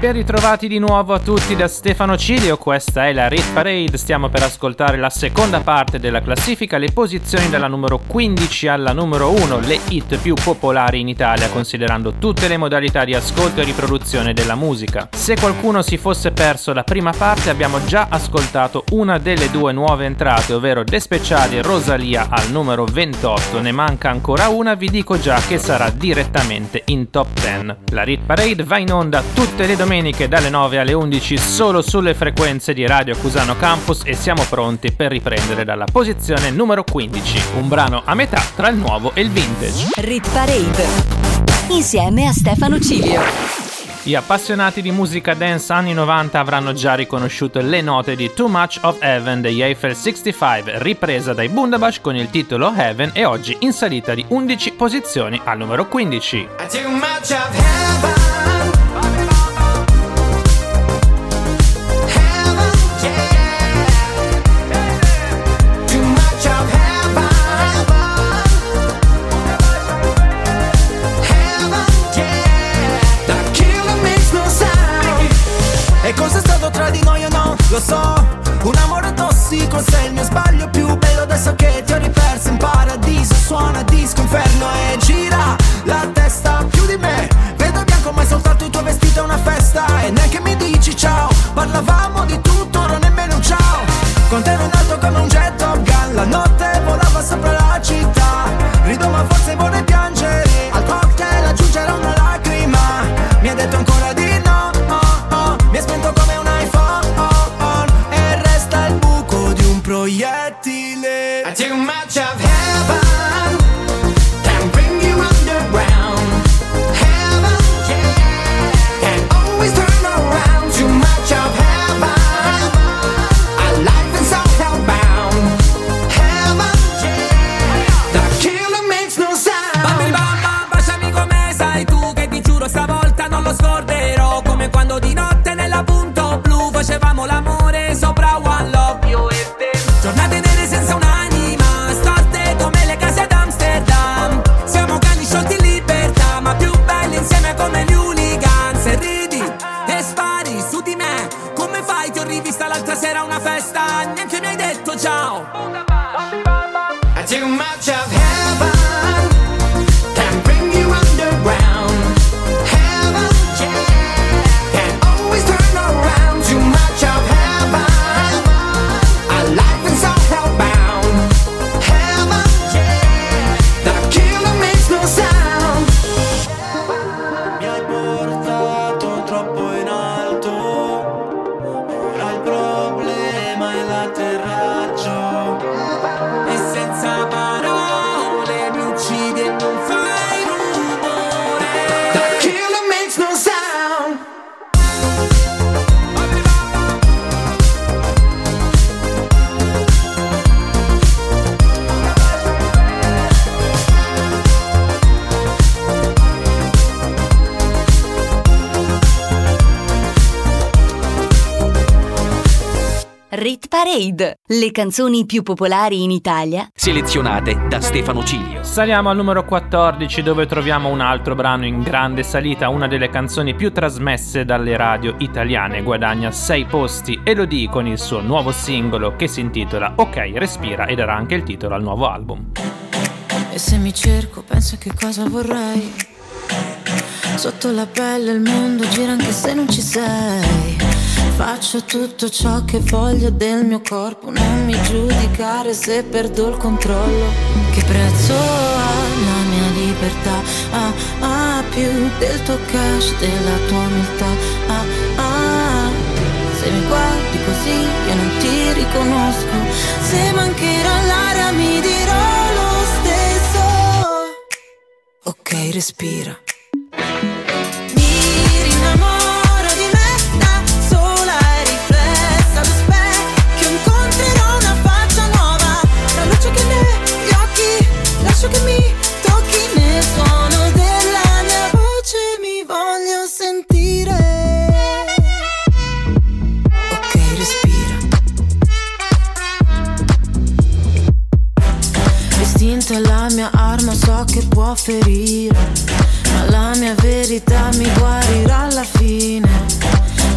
Ben ritrovati di nuovo a tutti da Stefano Cilio, questa è la Rit Parade, stiamo per ascoltare la seconda parte della classifica, le posizioni dalla numero 15 alla numero 1, le hit più popolari in Italia, considerando tutte le modalità di ascolto e riproduzione della musica. Se qualcuno si fosse perso la prima parte, abbiamo già ascoltato una delle due nuove entrate, ovvero Despacito e Rosalia al numero 28, ne manca ancora una, vi dico già che sarà direttamente in top 10. La Rit Parade va in onda tutte le domeniche dalle 9 alle 11 solo sulle frequenze di Radio Cusano Campus e siamo pronti per riprendere dalla posizione numero 15, un brano a metà tra il nuovo e il vintage. Rit Parade, insieme a Stefano Cilio. Gli appassionati di musica dance anni 90 avranno già riconosciuto le note di Too Much of Heaven degli Eiffel 65, ripresa dai Bundabash con il titolo Heaven e oggi in salita di 11 posizioni al numero 15. Too much of heaven. Lo so, un amore tossico, sei il mio sbaglio più bello. Adesso che ti ho riperso in paradiso, suona disco inferno e gira la testa più di me. Vedo bianco ma è soltanto il tuo vestito, è una festa. E neanche mi dici ciao, parlavamo di tutto, ora nemmeno un ciao. Con te ero nato come un jet Top Gun, la notte volava sopra la città. Rido ma forse vorrei piangere, al cocktail aggiungerò una lacrima. Mi ha detto ancora di no, oh, oh. Mi ha spento come un proiettile. I take much of heaven and bring you facevamo l'amore sopra One Love. Io e te, giornate nere senza un'anima, storte come le case ad Amsterdam. Siamo cani sciolti in libertà, ma più belli insieme come gli hooligans. E ridi e spari su di me, come fai? Ti ho rivista l'altra sera a una festa, neanche mi hai detto ciao. I take much of heaven, can bring you underground. Heaven, yeah, can always turn around. Too much of heaven, our life is so hellbound. Heaven, yeah, the killer makes no sound. Mi hai portato troppo in alto, ora il problema è l'atterraggio. Senza parole mi uccidi e non fai rumore. The killer makes no sound. Rit Parade, le canzoni più popolari in Italia, selezionate da Stefano Cilio. Saliamo al numero 14, dove troviamo un altro brano in grande salita, una delle canzoni più trasmesse dalle radio italiane. Guadagna 6 posti e lo di con il suo nuovo singolo che si intitola Ok, respira, e darà anche il titolo al nuovo album. E se mi cerco penso che cosa vorrei, sotto la pelle il mondo gira anche se non ci sei. Faccio tutto ciò che voglio del mio corpo, non mi giudicare se perdo il controllo. Che prezzo ha la mia libertà? Ah, ah, più del tuo cash, della tua umiltà. Ah, ah, se mi guardi così io non ti riconosco. Se mancherà l'aria mi dirò lo stesso. Ok, respira. Lascio che mi tocchi nel suono della mia voce, mi voglio sentire. Ok, respira. L'istinto è la mia arma, so che può ferire, ma la mia verità mi guarirà alla fine.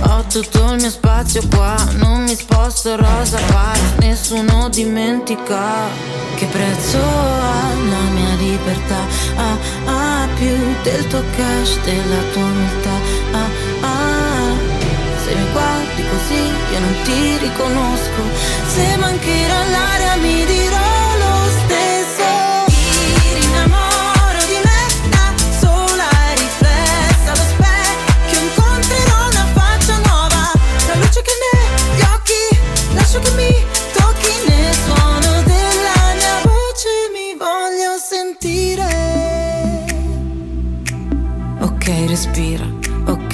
Ho tutto il mio spazio qua, non mi sposto, rosa pazza, nessuno dimentica. Che prezzo ha la mia libertà? Ah, ah, più del tuo cash, della tua umiltà. Ah, ah, se mi guardi così io non ti riconosco. Se mancherà l'aria mi dirò lo stesso. Ti rinnamoro di me, da sola e riflessa allo specchio. Incontrerò una faccia nuova, la luce che negli occhi, lascio che mi tocchi nel suono della mi voglio sentire. Ok, respira, ok,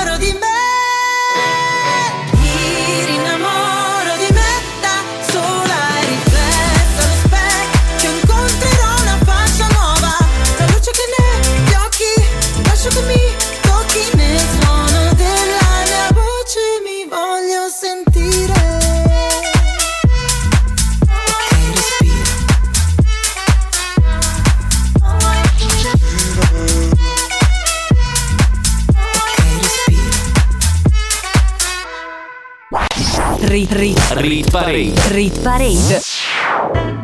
di me. Rit Parade.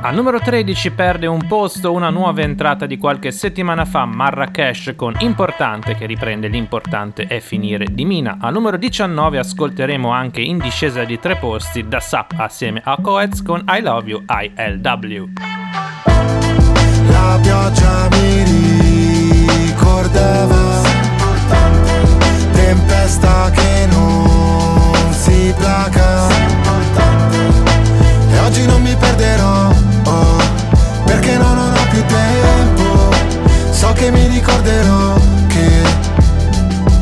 Al numero 13 perde un posto una nuova entrata di qualche settimana fa, Marrakesh con Importante, che riprende L'importante è finire di Mina. Al numero 19 ascolteremo anche in discesa di 3 posti Da Sapa assieme a Coez con I Love You ILW. La pioggia mi ricordava tempesta che non si placa. Oggi non mi perderò, oh, perché non ho più tempo. So che mi ricorderò che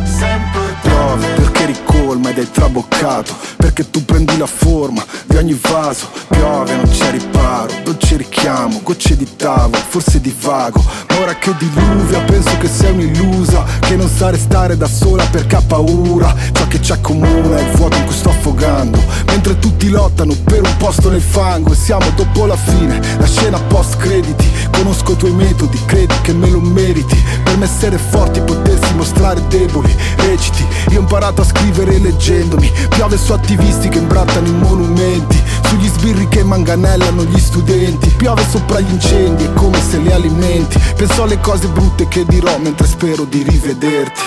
sempre piove, perché ricolma ed è traboccato, perché tu prendi la forma di ogni vaso. Piove, non c'è riparo, dolce cerchiamo, gocce di tavolo, forse di vago, ma ora che diluvia penso che sei un'illusa, che non sa restare da sola perché ha paura. Ciò che ci accomuna è il vuoto in cui sto affogando, mentre tutti lottano per un posto nel fango. E siamo dopo la fine, la scena post crediti. Conosco i tuoi metodi, credi che me lo meriti. Per me essere forti, potersi mostrare deboli. Reciti, io ho imparato a scrivere leggendomi. Piove su attivisti che imbrattano i monumenti, sugli sbirri che manganellano gli studenti. Piove sopra gli incendi, è come se li alimenti. Penso alle cose brutte che dirò mentre spero di rivederti.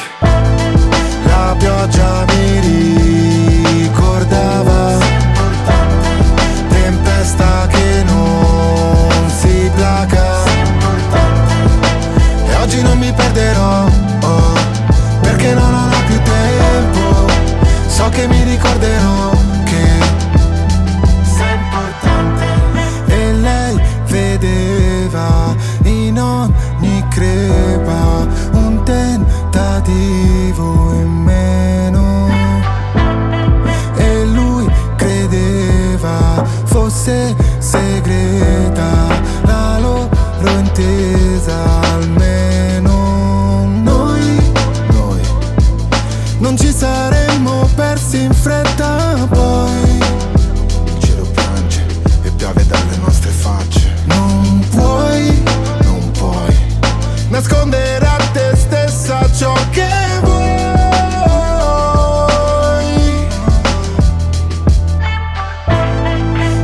La pioggia mi ricordava, tempesta che non si placa. E oggi non mi perderò, oh, perché non ho più tempo. So che mi ricorderò che sei importante. E lei vedeva in ogni crepa un tentativo in meno, e lui credeva fosse segreta la loro intesa. Almeno noi non ci saremmo persi in fretta, poi il cielo piange e piove dalle nostre facce. Non puoi nascondere a te stessa ciò che vuoi.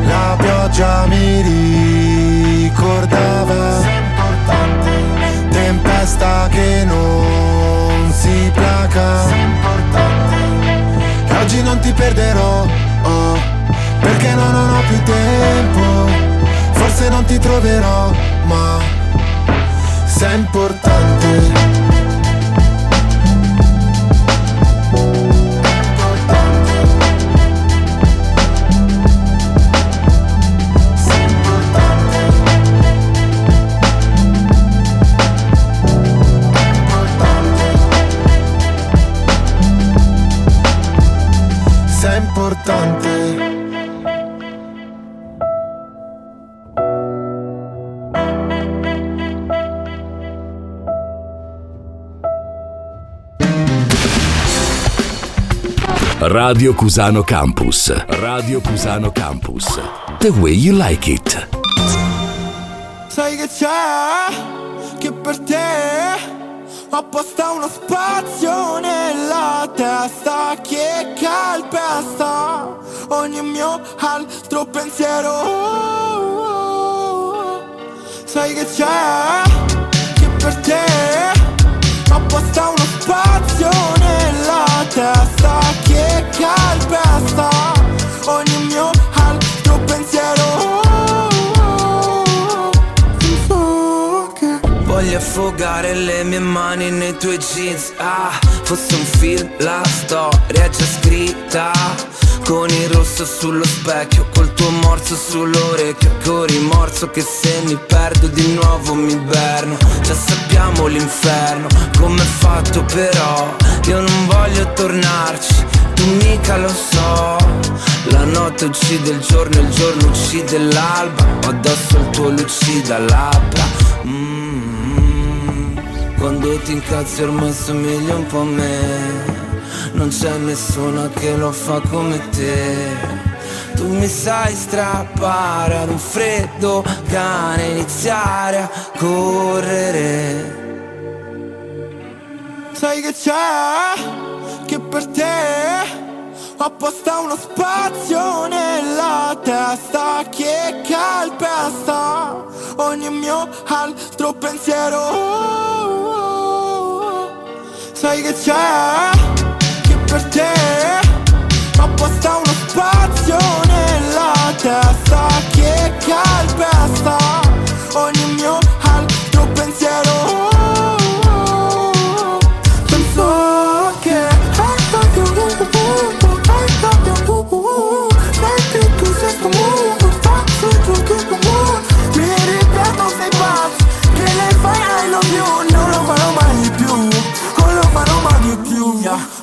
La pioggia mi ricordava, tempesta che non si placa. E oggi non ti perderò, oh, perché non ho più tempo. Forse non ti troverò, ma sei importante. Sei importante. Sei importante. Sei importante. Radio Cusano Campus, Radio Cusano Campus, the way you like it. Sai che c'è? Che per te ho apposta uno spazio nella testa che calpesta ogni mio altro pensiero. Sai che c'è? Che per te ho apposta uno spazio nella testa che calpesta ogni mio altro pensiero. So che voglio affogare le mie mani nei tuoi jeans. Ah, fosse un film, la storia è già scritta. Con il rosso sullo specchio, col tuo morso sull'orecchio, con rimorso che se mi perdo di nuovo mi berno. Già sappiamo l'inferno com'è fatto, però io non voglio tornarci, tu mica lo so. La notte uccide il giorno, il giorno uccide l'alba. Ho addosso il tuo lucida labbra. Quando ti incazzi ormai somigli un po' a me. Non c'è nessuno che lo fa come te. Tu mi sai strappare ad un freddo cane, iniziare a correre. Sai che c'è? Che per te ho apposta uno spazio nella testa che calpesta ogni mio altro pensiero. Sai che c'è? Per te ho apposta uno spazio nella testa che calpesta ogni mio altro pensiero. Penso che mentre tu sei sto mondo, faccio il tuo tipo mondo. Mi ripeto sei pazzo, che le fai I love you. Non lo farò mai più, non lo farò mai più.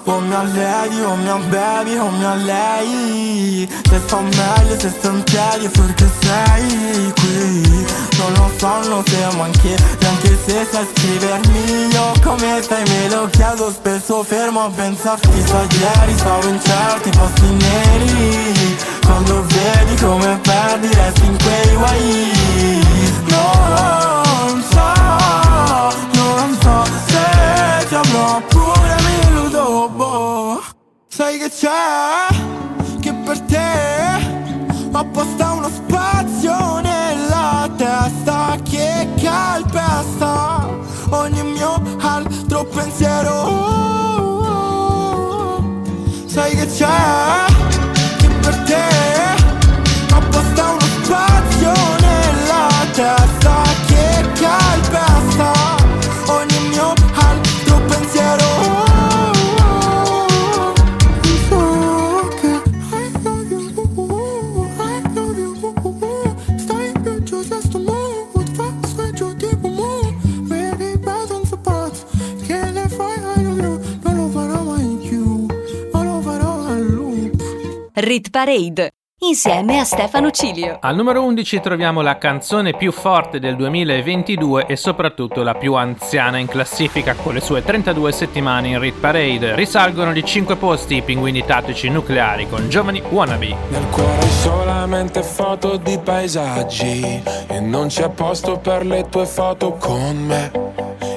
Oh mia lady, oh mia baby, oh mia lei. Se sto meglio, se sto in piedi, perché sei qui. Non lo so, non temo anche, neanche se sai scrivermi. Io come stai me lo chiedo spesso, fermo a pensarti. So ieri stavo in certi posti neri. Quando vedi come perdi, resti in quei guai. Non so se ti avrò, oppure mi illudo, boh. Sai che c'è? Che per te ho apposta uno spazio nella testa che calpesta ogni mio altro pensiero. Sai che c'è? Che per te ho apposta uno spazio nella testa che calpesta ogni mio altro pensiero. Rit Parade insieme a Stefano Cilio. Al numero 11 troviamo la canzone più forte del 2022 e soprattutto la più anziana in classifica, con le sue 32 settimane in Rit Parade. Risalgono di 5 posti i Pinguini Tattici Nucleari con Giovani Wannabe. Nel cuore solamente foto di paesaggi e non c'è posto per le tue foto con me.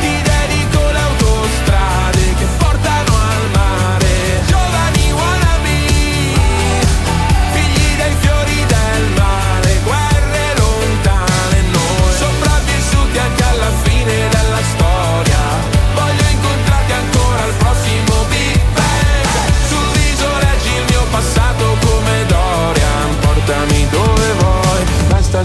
ti dedico le autostrade che portano al mare. Giovani wannabe, figli dei fiori del mare, guerre lontane noi, sopravvissuti anche alla fine della storia. Voglio incontrarti ancora al prossimo Big Bang. Sul viso leggi il mio passato come Dorian, portami dove vuoi, basta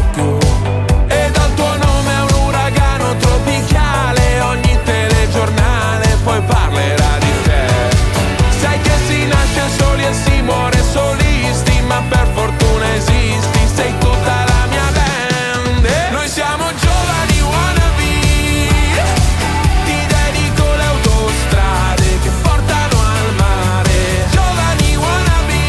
più. E dal tuo nome è un uragano tropicale, ogni telegiornale poi parlerà di te. Sai che si nasce soli e si muore solisti, ma per fortuna esisti, sei tutta la mia band. Noi siamo giovani wannabe, ti dedico le autostrade che portano al mare. Giovani wannabe,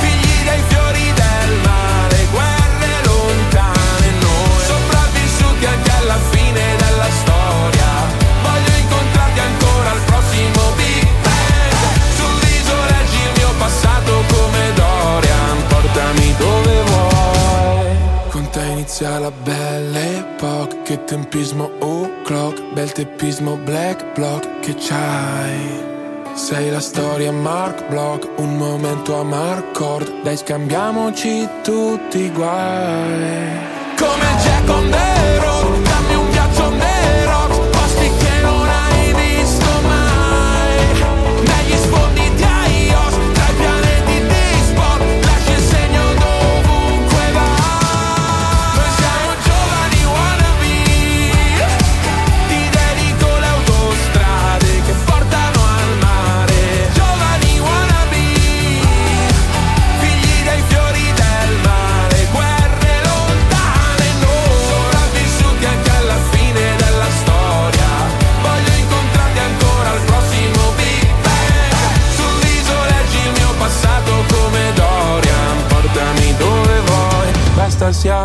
figli dei fiori del mare, guerre lontane noi, sopravvissuti anche alla fine della storia. Voglio incontrarti ancora al prossimo Big Bang. Sul viso leggi il mio passato come Doria, portami dove vuoi. Con te inizia la bella epoca, che tempismo o'clock, bel teppismo black block che c'hai. Sei la storia Mark Block, un momento a Marcord, dai scambiamoci tutti i guai. Come Jack on the road, dammi un viaggio on the road, posti che non hai visto mai, negli sfondi di Aios, tra i pianeti. Sia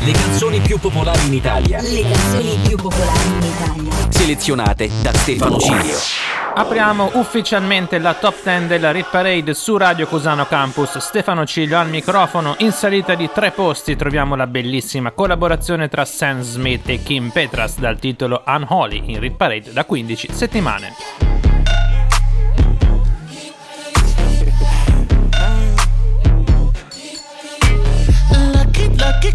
Le canzoni più popolari in Italia. Le canzoni più popolari in Italia. Selezionate da Stefano Cilio. Apriamo ufficialmente la top 10 della Rit Parade su Radio Cusano Campus. Stefano Cilio al microfono. In salita di 3 posti troviamo la bellissima collaborazione tra Sam Smith e Kim Petras dal titolo Unholy, in Rit Parade da 15 settimane. Lucky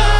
I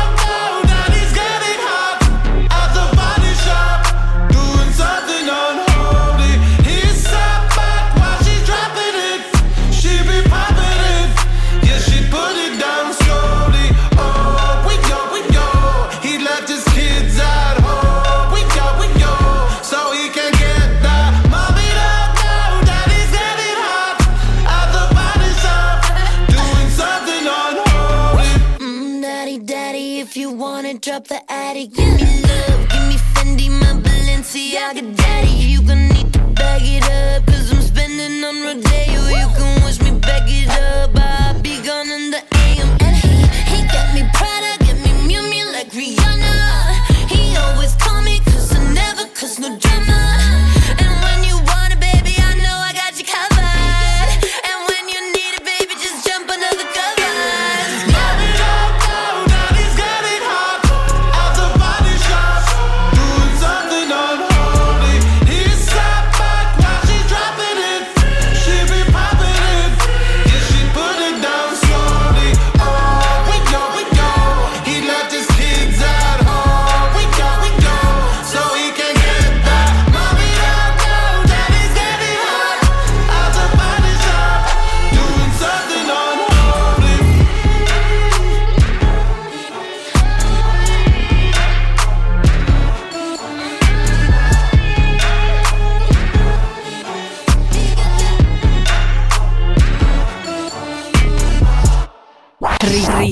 drop the attic, give me love, give me Fendi, my Balenciaga daddy. You gon' need to bag it up, cause I'm spending on Rodeo. You can wish me back it up, I'll be gone in the AM. And he got me Prada, got me Miu like Rihanna. He always call me cause I never cause no drama.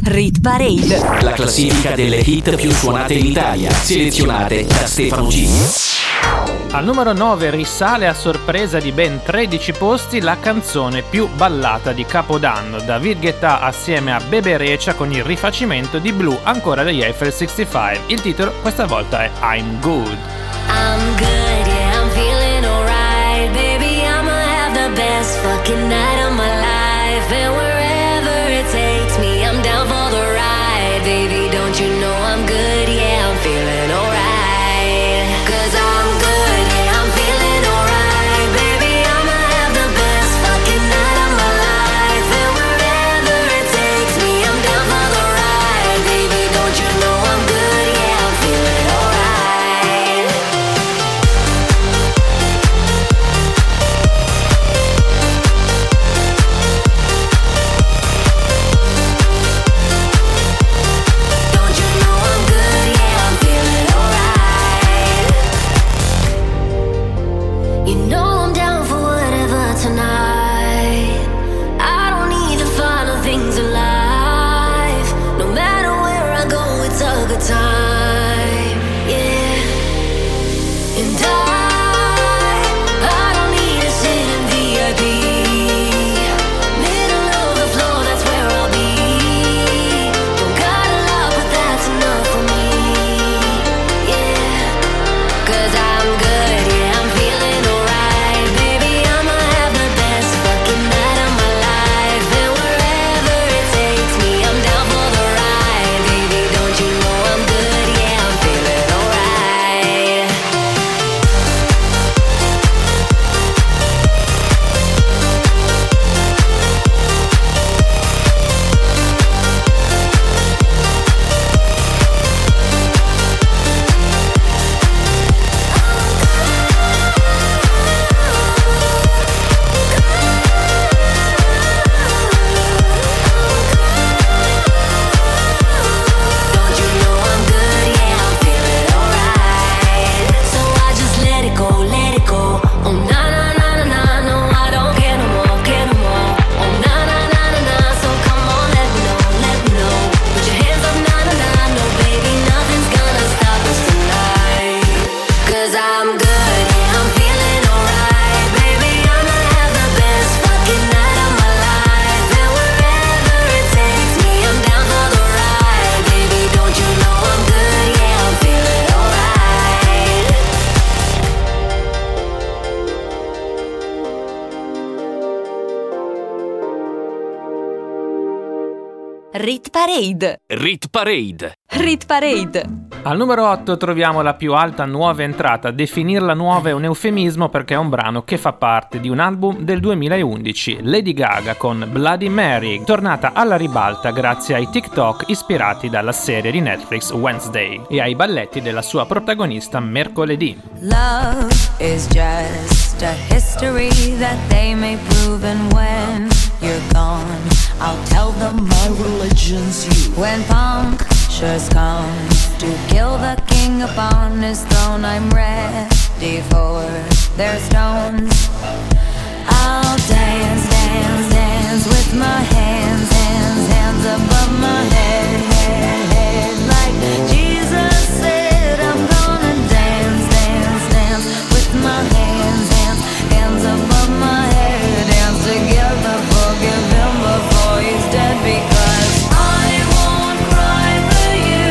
Rit Parade, la classifica delle hit più suonate in Italia, selezionate da Stefano Cilio. Al numero 9 risale a sorpresa di ben 13 posti la canzone più ballata di Capodanno, da Virghetà assieme a Bebe Recia con il rifacimento di Blue, ancora degli Eiffel 65. Il titolo questa volta è I'm Good. I'm good, yeah, I'm feeling alright, baby, I'ma have the best fucking night of my life, and wherever it takes me, I'm down for baby, don't you know I'm good? Yeah, I'm feeling alright. 'Cause I'm good, yeah, I'm feeling alright. Baby, I'ma have the best fucking night of my life, and wherever it takes me, I'm down for the ride. Baby, don't you know I'm good? Yeah, I'm feeling alright. Rit Parade. Rit Parade. Rit Parade. Al numero 8 troviamo la più alta nuova entrata. Definirla nuova è un eufemismo perché è un brano che fa parte di un album del 2011. Lady Gaga con Bloody Mary, tornata alla ribalta grazie ai TikTok ispirati dalla serie di Netflix Wednesday e ai balletti della sua protagonista mercoledì. Love is just a history that they may prove, and when you're gone I'll tell them my religion's you. When punctures come to kill the king upon his throne, I'm ready for their stones. I'll dance, dance, dance with my hands, hands, hands above my head, head, head. Like Jesus said, I'm gonna dance, dance, dance with my hands, hands, hands above my head. Dance together, forgive him before he's dead, because I won't cry for you,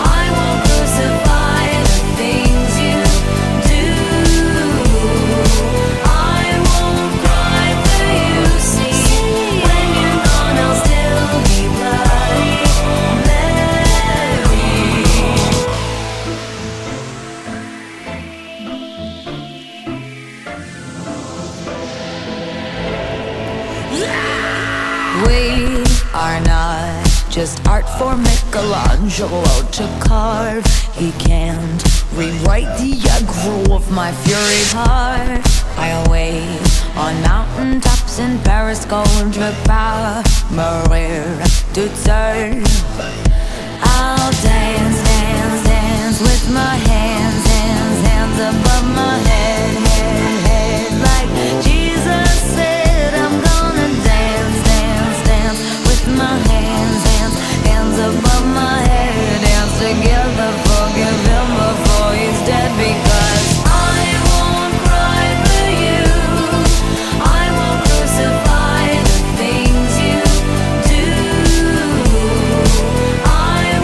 I won't crucify the things you do. I won't cry for you, see, when you're gone I'll still be bloody Mary. We are not just art for Michelangelo to carve. He can't rewrite the aggro of my fury heart. I'll wait on mountaintops in Paris, Gondra, Maria to turn. I'll dance, dance, dance with my hands, hands, hands above my head, head, head. Like Jesus said, I'm gonna dance, dance, dance with my hands, hands, hands above my head. Dance together, forgive him before he's dead, because I won't cry for you, I won't crucify the things you do. I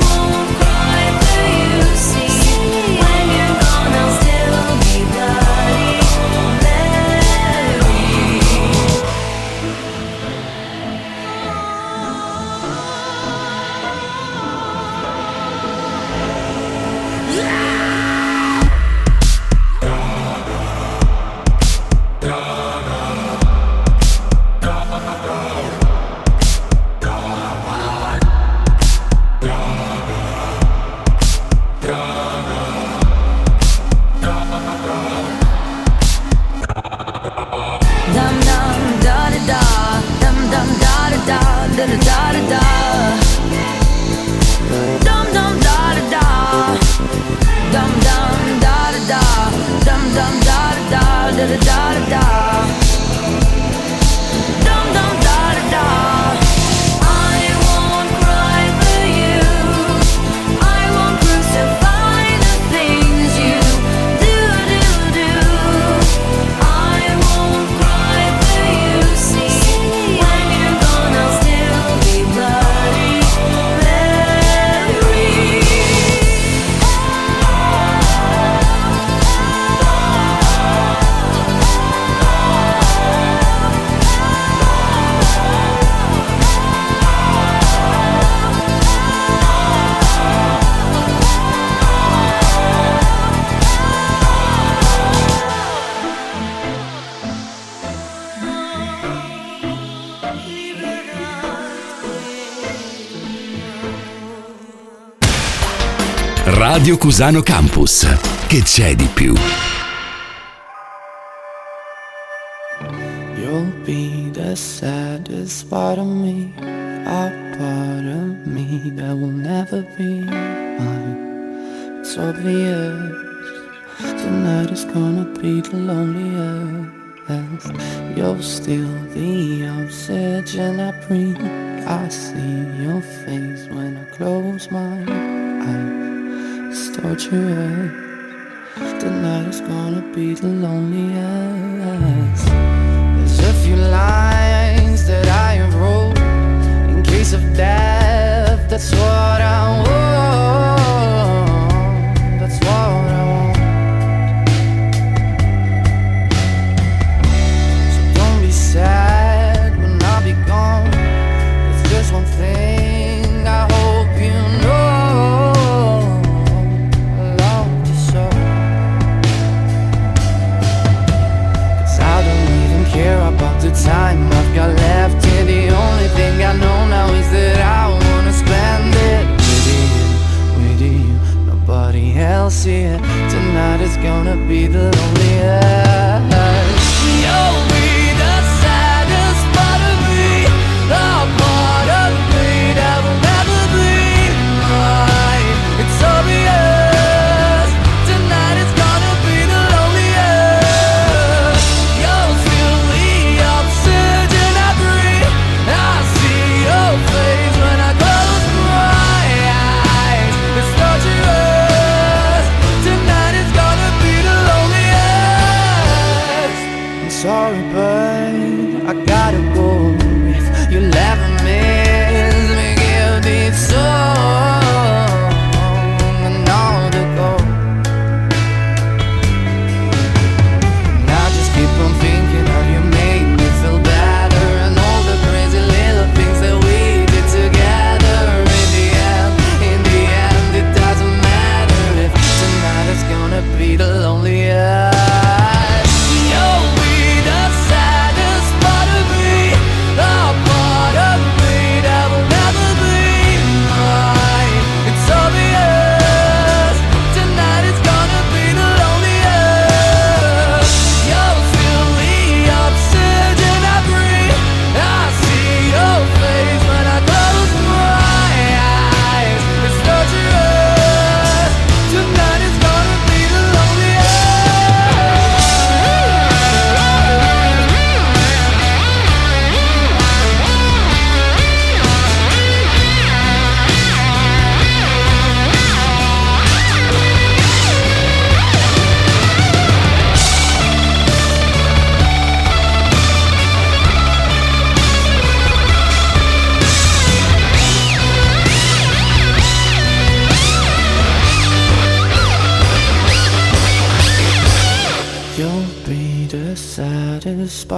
won't cry for you, see, when you're gone I'll still be bloody Mary. Dum dum da da da, dum dum da da da, da da da da da. Dum dum da da da, dum dum da da da, dum dum da da da, da da da da. Dum dum da da da. Radio Cusano Campus, che c'è di più? You'll be the saddest part of me, a part of me that will never be mine. It's obvious, tonight is gonna be the loneliest. You're still the oxygen I breathe, I see your face when I close my eyes. Torture, that's gonna be the loneliest. There's a few lines that I have wrote in case of death. That's what I want. That's what I want. So don't be sad when I'll be gone. There's just one thing I hope you know. The time I've got left, and the only thing I know now is that I wanna spend it with you, nobody else here. Tonight is gonna be the loneliest. You'll be the saddest part of me, the part of me that will never be mine. It's obvious. Sorry, but I gotta go. If you'll ever miss me, give me song and all the gold. And I just keep on thinking how you made me feel better, and all the crazy little things that we did together. In the end, it doesn't matter if tonight is gonna be the loneliest.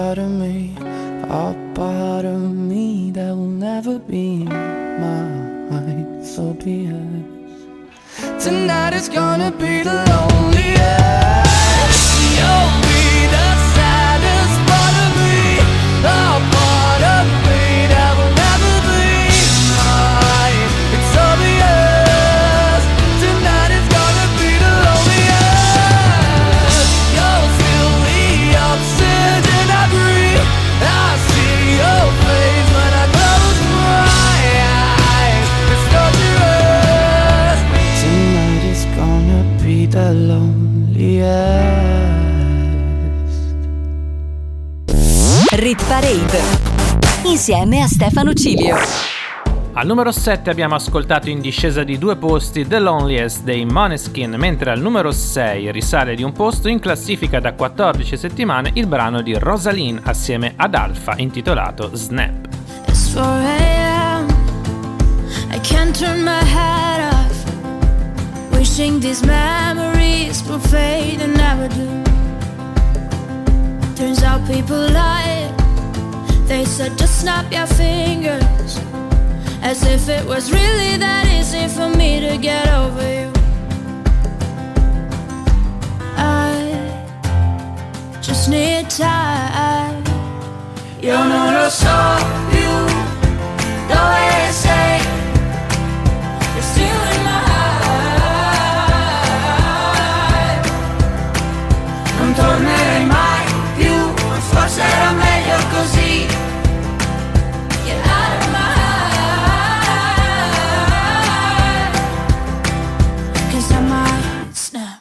Part of me, a part of me that will never be mine. So be it. Tonight is gonna be the loneliest. You'll be the saddest part of me, the part of me that will never be mine. It's obvious. Rit Parade insieme a Stefano Cilio. Al numero 7 abbiamo ascoltato in discesa di 2 posti The Loneliest dei Måneskin, mentre al numero 6 risale di 1 posto in classifica da 14 settimane il brano di Rosalia assieme ad Alfa intitolato Snap. It's 4 a.m. I can't turn my head off, wishing these memories will fade and never do. Turns out people lie. They said just snap your fingers, as if it was really that easy for me to get over you. I just need time. Io non lo so più dove sei. You're still in my heart. Non tornerai mai. Forse era meglio così. You're out of my heart, 'cause I might snap.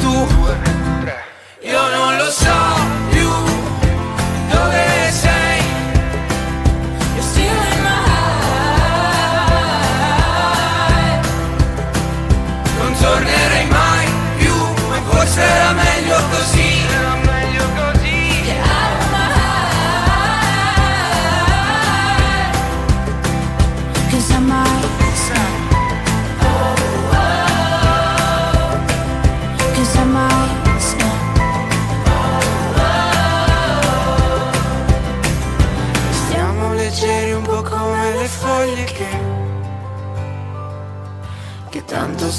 tu. Io non lo so più dove sei, you're still in my heart. Non tornerei mai più, ma forse era meglio così. Che tanto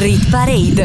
Rit Parade.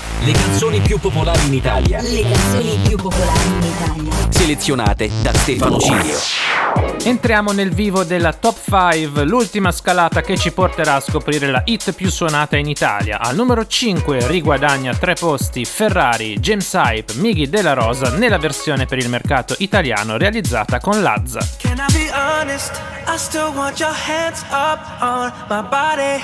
Le canzoni più popolari in Italia. Le canzoni più popolari in Italia. Selezionate da Stefano Cilio. Entriamo nel vivo della Top 5, l'ultima scalata che ci porterà a scoprire la hit più suonata in Italia. Al numero 5 riguadagna 3 posti Ferrari, James Hype, Miggy Della Rosa nella versione per il mercato italiano realizzata con Lazza. Can I be honest? I still want your hands up on my body.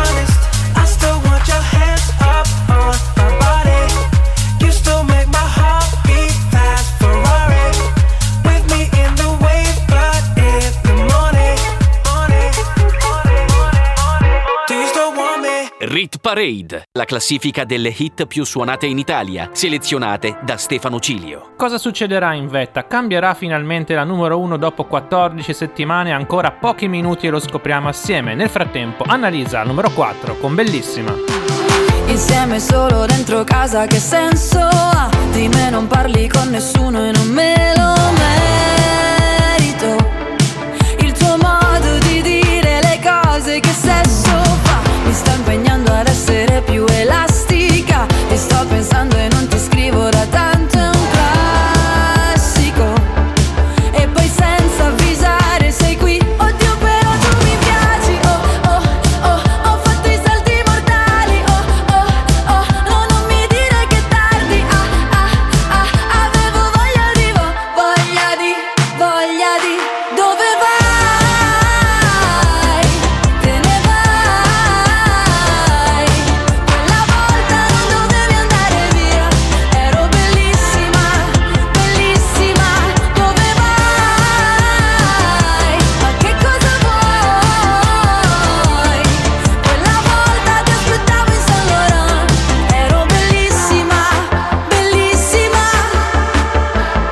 Parade, la classifica delle hit più suonate in Italia, selezionate da Stefano Cilio. Cosa succederà in vetta? Cambierà finalmente la numero 1 dopo 14 settimane, ancora pochi minuti e lo scopriamo assieme. Nel frattempo Annalisa al numero 4 con Bellissima. Insieme solo dentro casa, che senso ha? Di me non parli con nessuno e non me lo merito. Il tuo modo di dire le cose, che sesso fa? Mi sto impegnando ad essere più elastica, ti sto pensando e non ti scrivo da tanto. È un classico. E poi senza avvisare sei qui. Oddio però tu mi piaci. Oh oh oh, ho fatto i salti mortali. Oh oh oh, no non mi dire che è tardi. Ah ah ah, avevo voglia di voglia di. Dove vai? Te ne vai. Quella volta non dovevi andare via. Ero bellissima, bellissima. Dove vai? Ma che cosa vuoi? Quella volta ti aspettavo in San Laurent. Ero bellissima, bellissima.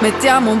Mettiamo un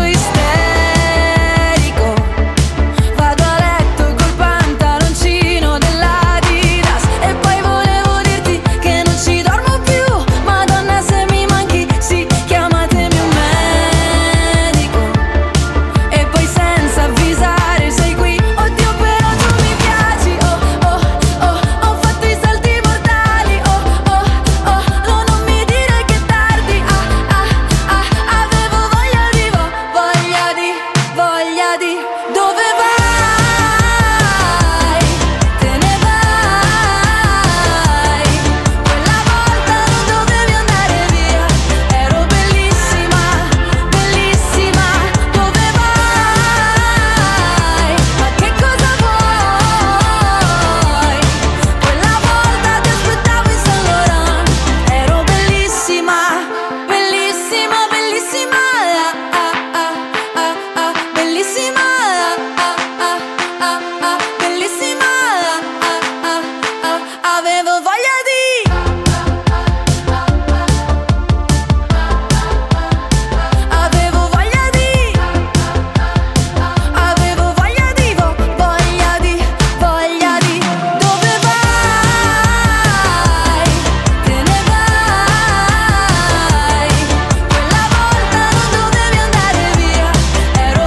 isterico. Vado a letto col pantaloncino dell'Adidas. E poi volevo dirti che non ci dormo più. Madonna se mi manchi, sì, chiamatemi un medico. E poi senza avvisare sei qui. Oddio però tu mi piaci. Oh oh oh, ho fatto i salti mortali. Oh oh oh, no non mi dire che è tardi. Ah ah ah, avevo voglia di voglia di, voglia di. Dove vai? Te ne vai. Quella volta non dovevi andare via. Ero bellissima, bellissima. Dove vai? Ma che cosa vuoi? Quella volta ti aspettavo in San Laurent. Ero bellissima, bellissima, bellissima. Ah, ah, ah, ah, bellissima. Ah, ah, ah, ah, bellissima. Ah, ah, ah, ah, avevo voglia di. Avevo voglia di. Avevo voglia di, voglia di, voglia di. Dove vai? Te ne vai. Quella volta non dovevi andare via. Ero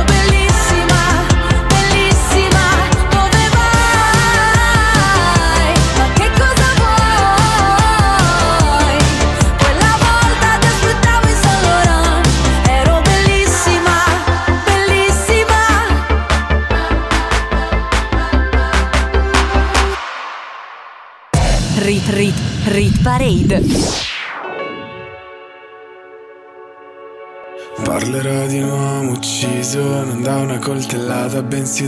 bellissima, bellissima. Dove vai? Ma che cosa vuoi? Quella volta ti aspettavo in San Laurent. Ero bellissima, bellissima. Rit Parade. Parlerò di un uomo ucciso, non da una coltellata, bensì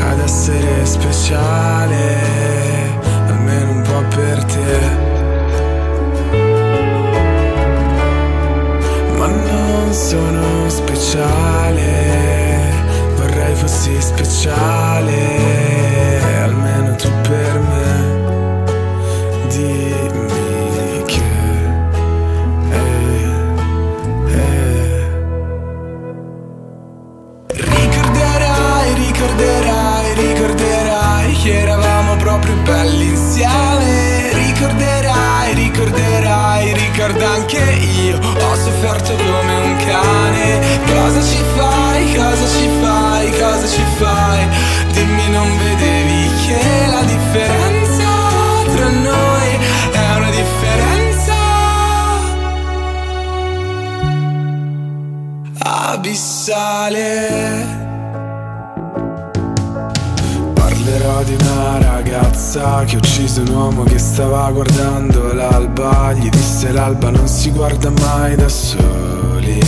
ad essere speciale, almeno un po' per te. Ma non sono speciale, vorrei fossi speciale, almeno tu per me. Dimmi che ricorderai, ricorderai, ricorderai che eravamo proprio belli insieme. Ricorderai, ricorderai, ricorda anche io. Ho sofferto come un cane. Cosa ci fai, cosa ci fai, cosa ci fai? Dimmi non vedevi che la differenza tra noi è una differenza abissale. ragazza che uccise un uomo che stava guardando l'alba. Gli disse l'alba non si guarda mai da soli.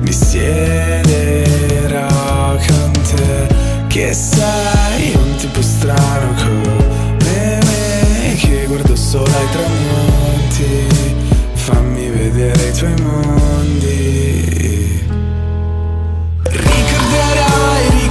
Mi siederà con te, che sei un tipo strano come me, che guardo solo ai tramonti. Fammi vedere i tuoi mondi. Ricorderai,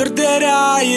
Ricorderai,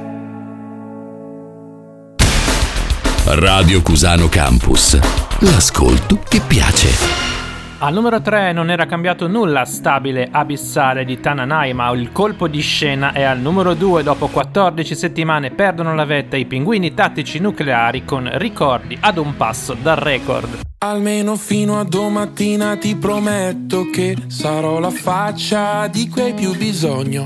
Radio Cusano Campus, l'ascolto che piace. Al numero 3 non era cambiato nulla, stabile, abissale di Tananai, ma il colpo di scena è al numero 2. Dopo 14 settimane perdono la vetta i Pinguini Tattici Nucleari con Ricordi ad un passo dal record. Almeno fino a domattina ti prometto che sarò la faccia di cui hai più bisogno.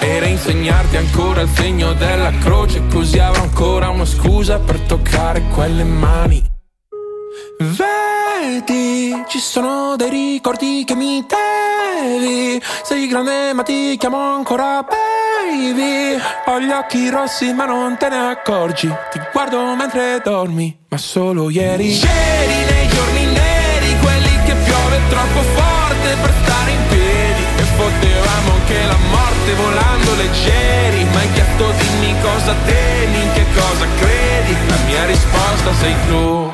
E reinsegnarti ancora il segno della croce, così avrò ancora una scusa per toccare quelle mani. Vedi, ci sono dei ricordi che mi devi. Sei grande ma ti chiamo ancora baby. Ho gli occhi rossi ma non te ne accorgi, ti guardo mentre dormi, ma solo ieri. Ieri nei giorni neri, quelli che piove troppo forte per stare in piedi, e potevamo anche la morte volando leggeri. Ma hai chiesto dimmi cosa temi, in che cosa credi, la mia risposta sei tu.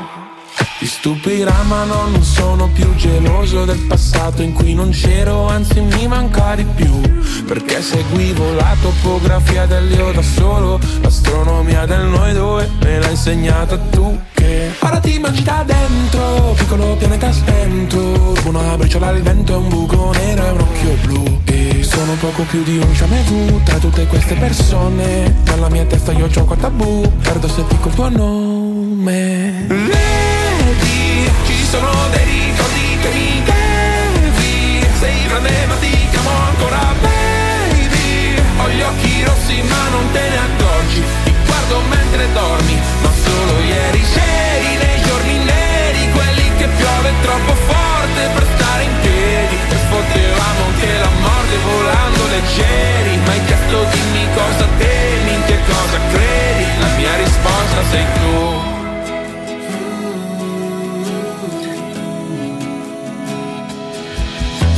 Ti stupirà ma no, non sono più geloso del passato in cui non c'ero, anzi mi manca di più. Perché seguivo la topografia dell'io da solo, l'astronomia del noi due me l'hai insegnata tu. Che ora ti mangi da dentro, piccolo pianeta spento, una briciola al vento, è un buco nero e un occhio blu. E sono poco più di un jamais vu tra tutte queste persone, nella mia testa io c'ho un tabù, perdo se dico il tuo nome. Ci sono dei ricordi che mi devi, sei grande ma ti chiamo ancora baby. Ho gli occhi rossi ma non te ne accorgi, ti guardo mentre dormi, ma solo ieri. C'eri nei giorni neri, quelli che piove troppo forte per stare in piedi, e potevamo anche la morte volando leggeri. Ma hai chiesto dimmi cosa temi, in che cosa credi, la mia risposta sei tu.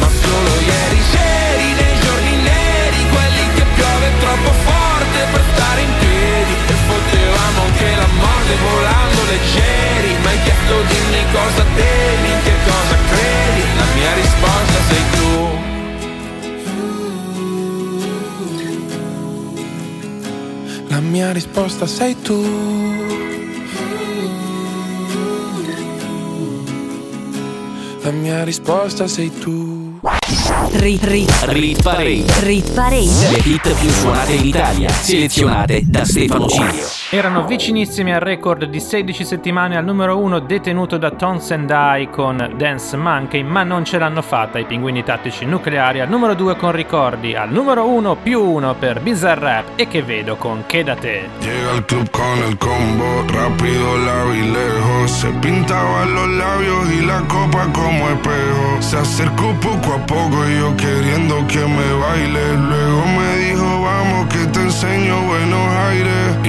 ma solo ieri c'eri nei giorni neri, quelli che piove troppo forte per stare in piedi, e potevamo anche la morte volando leggeri. Ma hai chiesto dimmi cosa temi, in che cosa credi, la mia risposta sei tu. La mia risposta sei tu. La mia risposta sei tu. Rit Parade. Le hit più suonate in Italia, selezionate da Stefano Cilio. Erano vicinissimi al record di 16 settimane al numero 1 detenuto da Tones and I con Dance Monkey, ma non ce l'hanno fatta i Pinguini Tattici Nucleari al numero 2 con Ricordi, al numero 1 più 1 per Bizarrap e Che Vedo con Che da te. Llega al club con el combo, rapido la vi lejos, se pintaba los labios y la copa como espejo, se acercó poco a poco y yo queriendo que me baile, luego me dijo vamos que te enseño Buenos Aires, y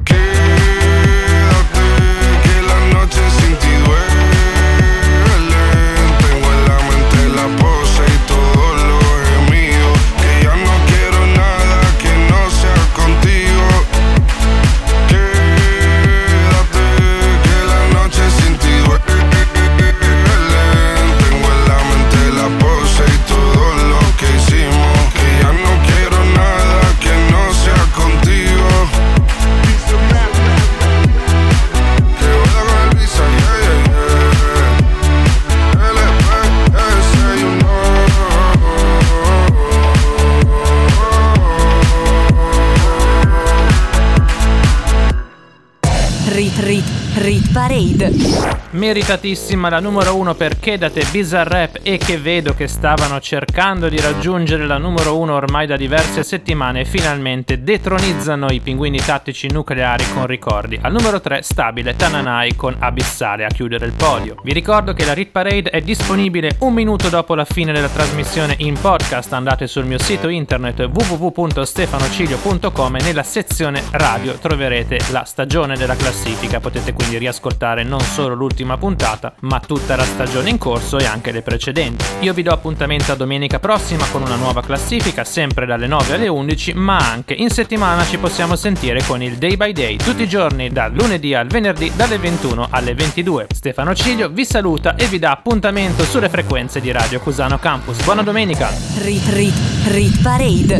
Quédate, que la noche sin ti duele, tengo en la mente la pose y todo lo gemido, que ya no quiero nada que no sea contigo. Rit Parade. Meritatissima la numero 1 per Chedate, Bizarrap e Che Vedo, che stavano cercando di raggiungere la numero 1 ormai da diverse settimane, e finalmente detronizzano i Pinguini Tattici Nucleari con Ricordi. Al numero 3 stabile Tananai con Abissale a chiudere il podio. Vi ricordo che la Rit Parade è disponibile un minuto dopo la fine della trasmissione in podcast. Andate sul mio sito internet www.stefanocilio.com e nella sezione radio troverete la stagione della classifica. Potete quindi riascoltare non solo l'ultima puntata, ma tutta la stagione in corso e anche le precedenti. Io vi do appuntamento a domenica prossima con una nuova classifica, sempre dalle 9 alle 11, ma anche in settimana ci possiamo sentire con il Day by Day, tutti i giorni dal lunedì al venerdì, dalle 21 alle 22. Stefano Cilio vi saluta e vi dà appuntamento sulle frequenze di Radio Cusano Campus. Buona domenica! Rit Parade.